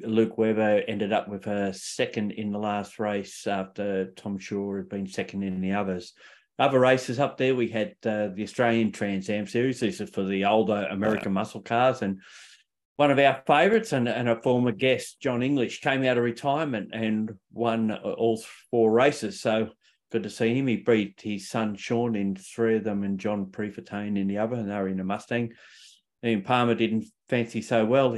Luke Webber ended up with a second in the last race after Tom Shaw had been second in the others. Other races up there, we had the Australian Trans Am Series. These are for the older American muscle cars. And one of our favourites and a former guest, John English, came out of retirement and won all four races. So good to see him. He beat his son, Sean, in three of them, and John Prefontaine in the other, and they were in a Mustang. Ian Palmer didn't fancy so well.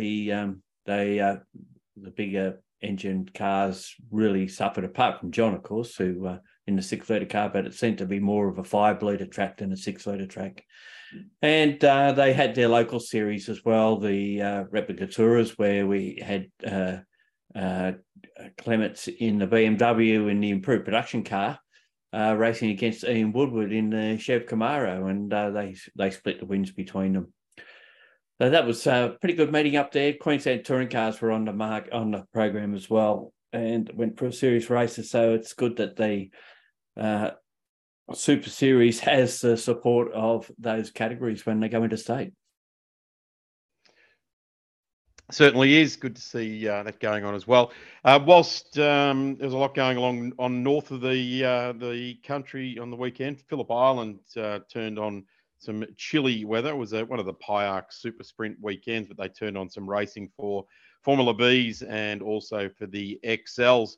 The bigger engine cars really suffered, apart from John, of course, who in the 6-litre car, but it seemed to be more of a 5-litre track than a 6-litre track. And they had their local series as well, the Replica Tourers, where we had Clements in the BMW in the improved production car racing against Ian Woodward in the Chev Camaro, and they split the wins between them. So that was a pretty good meeting up there. Queensland touring cars were on the program as well, and went for a series races. So it's good that the Super Series has the support of those categories when they go into state. Certainly is good to see that going on as well. Whilst there's a lot going along on north of the country on the weekend, Phillip Island turned on some chilly weather. It was one of the Pyark Super Sprint weekends, but they turned on some racing for Formula Bs and also for the XLs.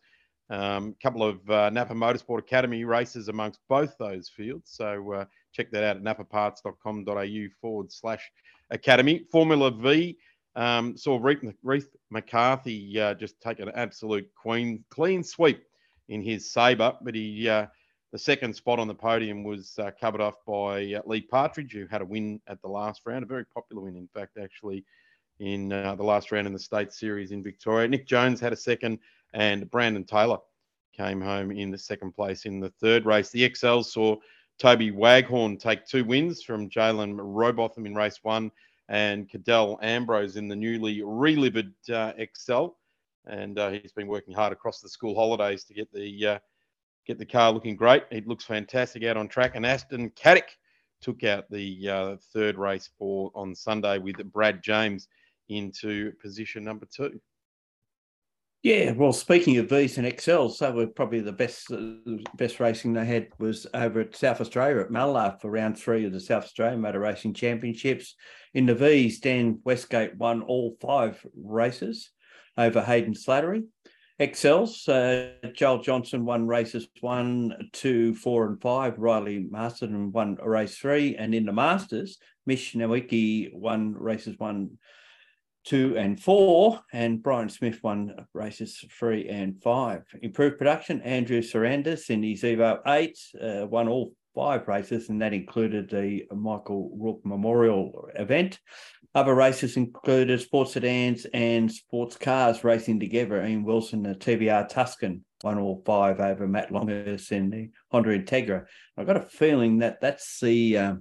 Couple of Napa Motorsport Academy races amongst both those fields. So check that out at napaparts.com.au/academy. Formula V saw Reith McCarthy just take an absolute clean sweep in his Sabre, but he... The second spot on the podium was covered off by Lee Partridge, who had a win at the last round, a very popular win, in fact, actually, in the last round in the State Series in Victoria. Nick Jones had a second, and Brandon Taylor came home in the second place in the third race. The XL saw Toby Waghorn take two wins from Jalen Robotham in race one and Cadell Ambrose in the newly relived XL. And he's been working hard across the school holidays to get the car looking great. It looks fantastic out on track. And Aston Caddick took out the third race on Sunday with Brad James into position number two. Yeah, well, speaking of Vs and XLs, they were probably the best racing they had was over at South Australia at Mallah for round three of the South Australian Motor Racing Championships. In the Vs, Dan Westgate won all five races over Hayden Slattery. XLs, Joel Johnson won races 1, 2, 4, and 5. Riley Masterton won race 3. And in the Masters, Mish Nowicki won races 1, 2, and 4. And Brian Smith won races 3 and 5. Improved production, Andrew Sarandis in his Evo 8 won all five races, and that included the Michael Rourke Memorial event. Other races included sports sedans and sports cars racing together. Ian Wilson, the TBR Tuscan, won all five over Matt Longus in the Honda Integra. I've got a feeling that that's the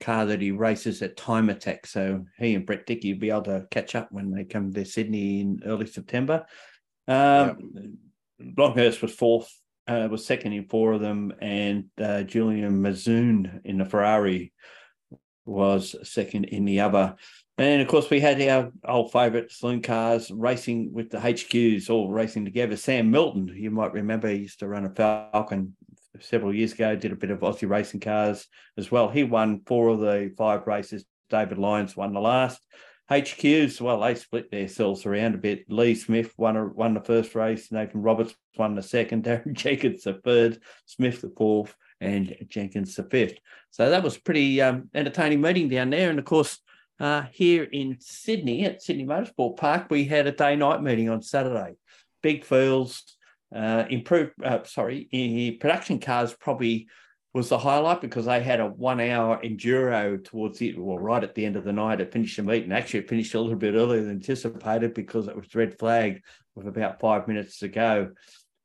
car that he races at Time Attack. So he and Brett Dickie will be able to catch up when they come to Sydney in early September. Longhurst was fourth, was second in four of them, and Julian Mazoun in the Ferrari was second in the other. And, of course, we had our old favourite saloon cars racing with the HQs, all racing together. Sam Milton, you might remember, he used to run a Falcon several years ago, did a bit of Aussie racing cars as well. He won four of the five races. David Lyons won the last. HQs, well, they split themselves around a bit. Lee Smith won the first race. Nathan Roberts won the second. Darren Jenkins the third. Smith the fourth. And Jenkins the fifth. So that was a pretty entertaining meeting down there. And, of course, here in Sydney, at Sydney Motorsport Park, we had a day-night meeting on Saturday. Big fields, production cars probably was the highlight because they had a one-hour enduro towards the, well, right at the end of the night. It finished the meeting. Actually, it finished a little bit earlier than anticipated because it was red flag with about 5 minutes to go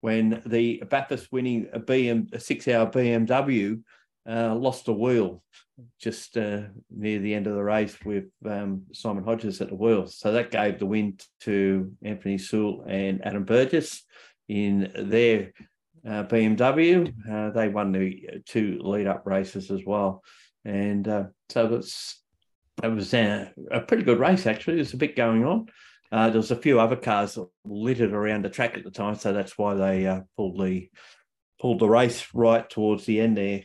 when the Bathurst-winning six-hour BMW lost a wheel just near the end of the race with Simon Hodges at the wheel. So that gave the win to Anthony Sewell and Adam Burgess in their BMW. They won the two lead-up races as well. And so it was a pretty good race, actually. There's a bit going on. There was a few other cars that littered around the track at the time, so that's why they pulled the race right towards the end there.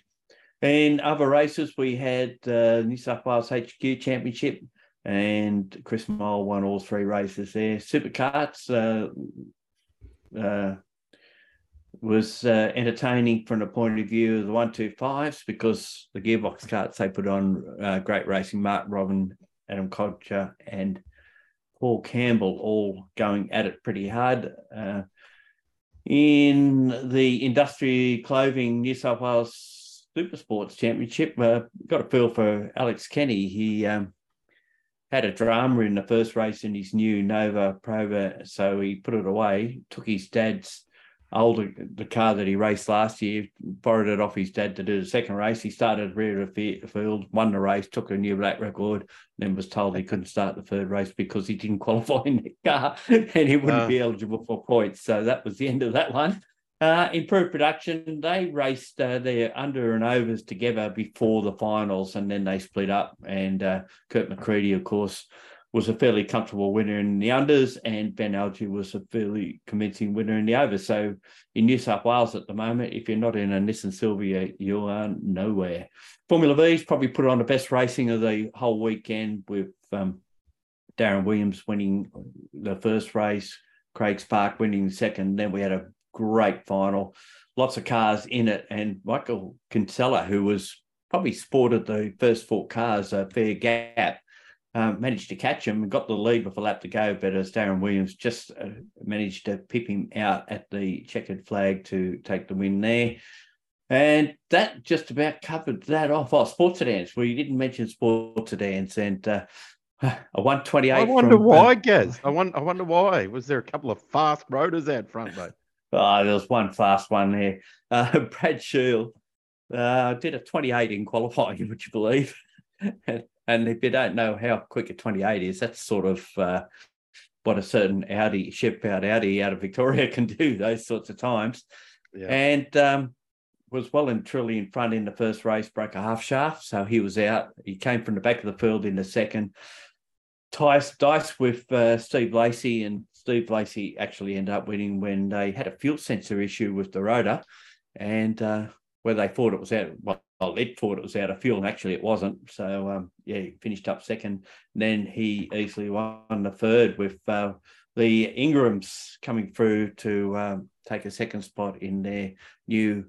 In other races, we had New South Wales HQ Championship, and Chris Mole won all three races there. Supercarts was entertaining from the point of view of the 125s because the gearbox carts, they put on great racing. Mark Robin, Adam Codger, and Paul Campbell all going at it pretty hard. In the Industry Clothing New South Wales Super Sports Championship, got a feel for Alex Kenny. He had a drama in the first race in his new Nova Prova, so he put it away, took his dad's the car that he raced last year, borrowed it off his dad to do the second race. He started rear of the field, won the race, took a new black record, then was told he couldn't start the third race because he didn't qualify in the car and he wouldn't be eligible for points. So that was the end of that one. Improved Production, they raced their under and overs together before the finals, and then they split up, and Kurt McCready, of course, was a fairly comfortable winner in the unders, and Ben Alger was a fairly convincing winner in the overs. So in New South Wales at the moment, if you're not in a Nissan Silvia, you are nowhere. Formula V's probably put on the best racing of the whole weekend with Darren Williams winning the first race, Craig Spark winning the second. Then we had a great final, lots of cars in it, and Michael Kinsella, who was probably sported the first four cars a fair gap, managed to catch him and got the lead with a lap to go, but as Darren Williams just managed to pip him out at the checkered flag to take the win there. And that just about covered that off. Oh, sports sedans. Well, you didn't mention sports sedans, and a 128. I wonder why, Gaz. I wonder why. Was there a couple of fast rotors out front, mate? Oh, there was one fast one there. Brad Shield did a 28 in qualifying, would you believe? and if you don't know how quick a 28 is, that's sort of what a certain Audi, Audi out of Victoria can do those sorts of times. Yeah. And was well and truly in front in the first race, broke a half shaft, so he was out. He came from the back of the field in the second. Dice with Steve Lacey, and Steve Lacey actually ended up winning when they had a fuel sensor issue with the rotor, and where they thought it was out. Well, it thought it was out of fuel, and actually it wasn't. So, he finished up second. And then he easily won the third with the Ingrams coming through to take a second spot in their new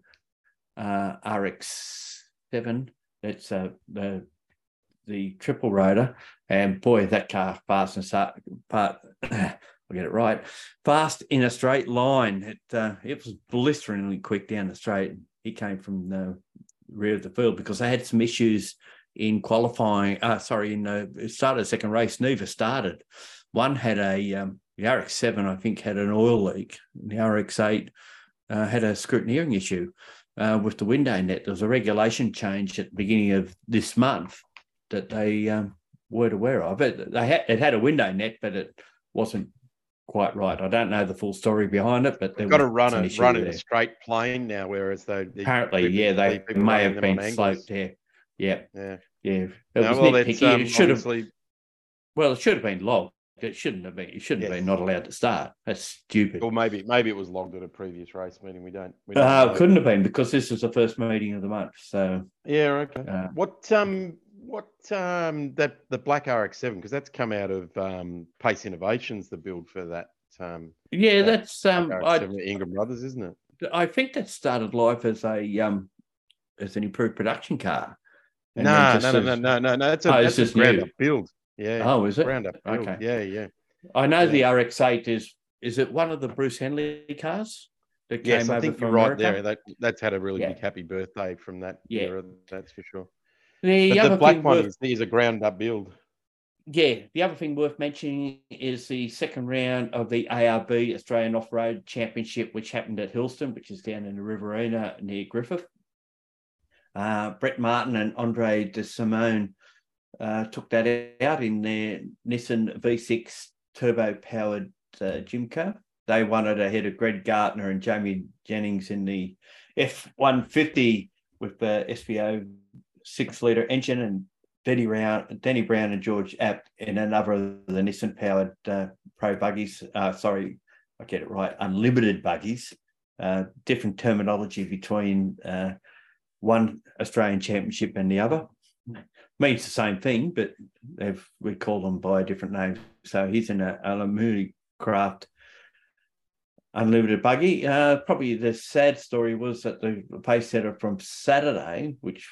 RX-7. That's the triple rotor. And, boy, that car fast and start part... I'll get it right. Fast in a straight line. It was blisteringly quick down the straight. He came from rear of the field, because they had some issues in qualifying. It started a second race. Nuva started. One had a the RX-7, I think, had an oil leak. And the RX-8 had a scrutineering issue with the window net. There was a regulation change at the beginning of this month that they weren't aware of. It had a window net, but it wasn't quite right. I don't know the full story behind it, but they've got to run in a straight plane now, whereas they may have been sloped there. Yeah. It should have been logged. It shouldn't have been. It shouldn't have been not allowed to start. That's stupid. Or maybe it was logged at a previous race meeting. We don't know. It couldn't have been, because this was the first meeting of the month. So yeah, okay. The black RX-7, because that's come out of Pace Innovations, the build for that. That's Ingram Brothers, isn't it? I think that started life as a as an improved production car. No. That's just a ground up build. Yeah. Oh, is it? Roundup. Okay. Yeah. I know the RX-8 is it one of the Bruce Henley cars that came over? I think you're right there. That's had a really big happy birthday from that era, that's for sure. The black one is a ground up build. Yeah. The other thing worth mentioning is the second round of the ARB Australian Off-Road Championship, which happened at Hillston, which is down in the Riverina near Griffith. Brett Martin and Andre de Simone took that out in their Nissan V6 turbo-powered Jimco. They won it ahead of Greg Gartner and Jamie Jennings in the F-150 with the SVO 6-litre engine, and Denny Brown and George Apt in another of the Nissan-powered Pro buggies. Unlimited buggies. Different terminology between one Australian Championship and the other. Means the same thing, but we call them by a different name. So he's in a Lamuni Craft Unlimited buggy. Probably the sad story was that the pace setter from Saturday, which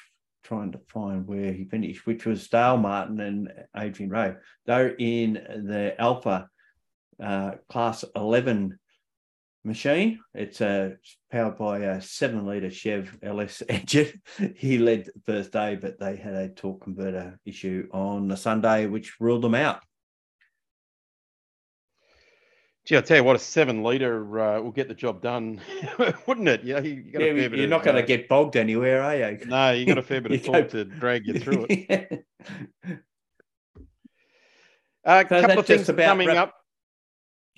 was Dale Martin and Adrian Rowe. They're in the Alpha Class 11 machine. It's powered by a 7-litre Chev LS engine. He led the first day, but they had a torque converter issue on the Sunday, which ruled them out. Gee, I'll tell you what, a 7-litre will get the job done, wouldn't it? Yeah, you're not going to get bogged anywhere, are you? No, you got a fair bit of torque to drag you through it. A couple of things coming up.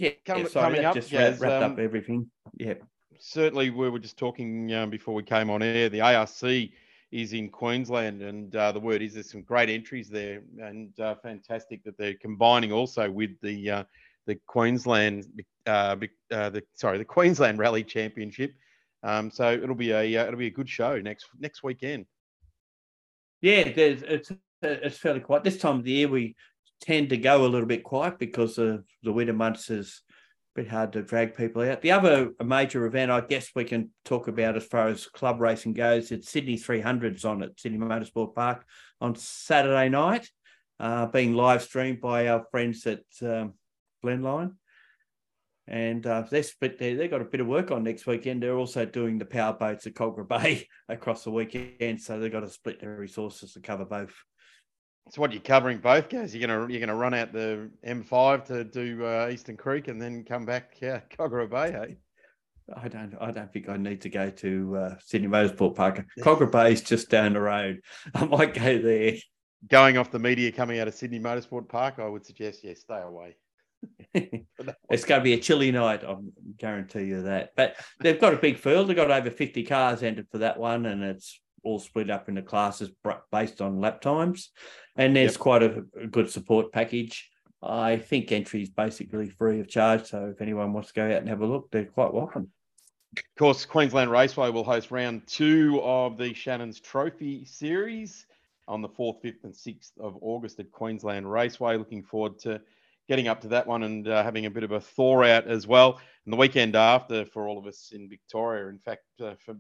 Wrapped up everything. Yeah, certainly we were just talking before we came on air. The ARC is in Queensland, and the word is there's some great entries there, and fantastic that they're combining also with the Queensland Rally Championship. So it'll be a good show next weekend. Yeah, it's fairly quiet this time of the year. We tend to go a little bit quiet because of the winter months. Is a bit hard to drag people out. The other major event I guess we can talk about as far as club racing goes, it's Sydney 300s on at Sydney Motorsport Park on Saturday night, being live streamed by our friends at Glenline. And they've got a bit of work on next weekend. They're also doing the power boats at Cogra Bay across the weekend, so they've got to split their resources to cover both. So what you're covering both, guys? You're gonna run out the M5 to do Eastern Creek and then come back Cogra Bay. Hey? I don't think I need to go to Sydney Motorsport Park. Cogra Bay is just down the road. I might go there. Going off the media coming out of Sydney Motorsport Park, I would suggest stay away. It's going to be a chilly night, I guarantee you that. But they've got a big field. They've got over 50 cars entered for that one, and it's all split up into classes based on lap times. And there's quite a good support package. I think entry is basically free of charge, so if anyone wants to go out and have a look, they're quite welcome. Of course, Queensland Raceway will host round 2 of the Shannon's Trophy Series on the 4th, 5th and 6th of August at Queensland Raceway. Looking forward to getting up to that one and having a bit of a thaw out as well. And the weekend after for all of us in Victoria, in fact, for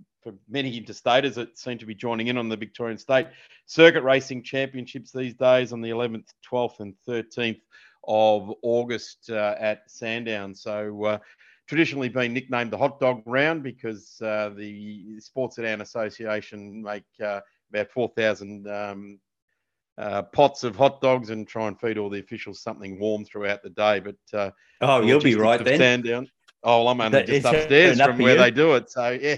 many interstaters that seem to be joining in on the Victorian State Circuit Racing Championships these days on the 11th, 12th and 13th of August at Sandown. So traditionally been nicknamed the hot dog round because the Sports Sedan Association make about 4,000 pots of hot dogs and try and feed all the officials something warm throughout the day. But oh, you'll be right then. Sandown. Oh, well, I'm only just upstairs from where they do it. So, yeah,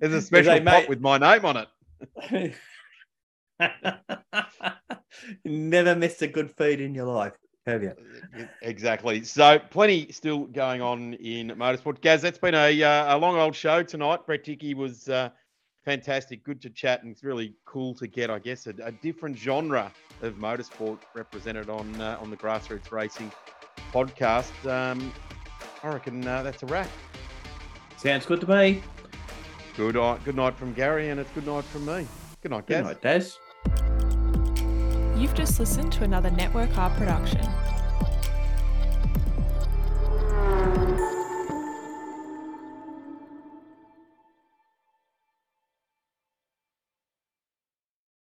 there's a special pot with my name on it. Never missed a good feed in your life, have you? Exactly. So plenty still going on in motorsport. Gaz, that's been a long old show tonight. Brett Dickie was fantastic. Good to chat, and it's really cool to get, I guess, a different genre of motorsport represented on the Grassroots Racing podcast. I reckon that's a wrap. Sounds good to me. Good night from Gary, and it's good night from me. Good night, Gaz. Good night, Daz. You've just listened to another Network R production.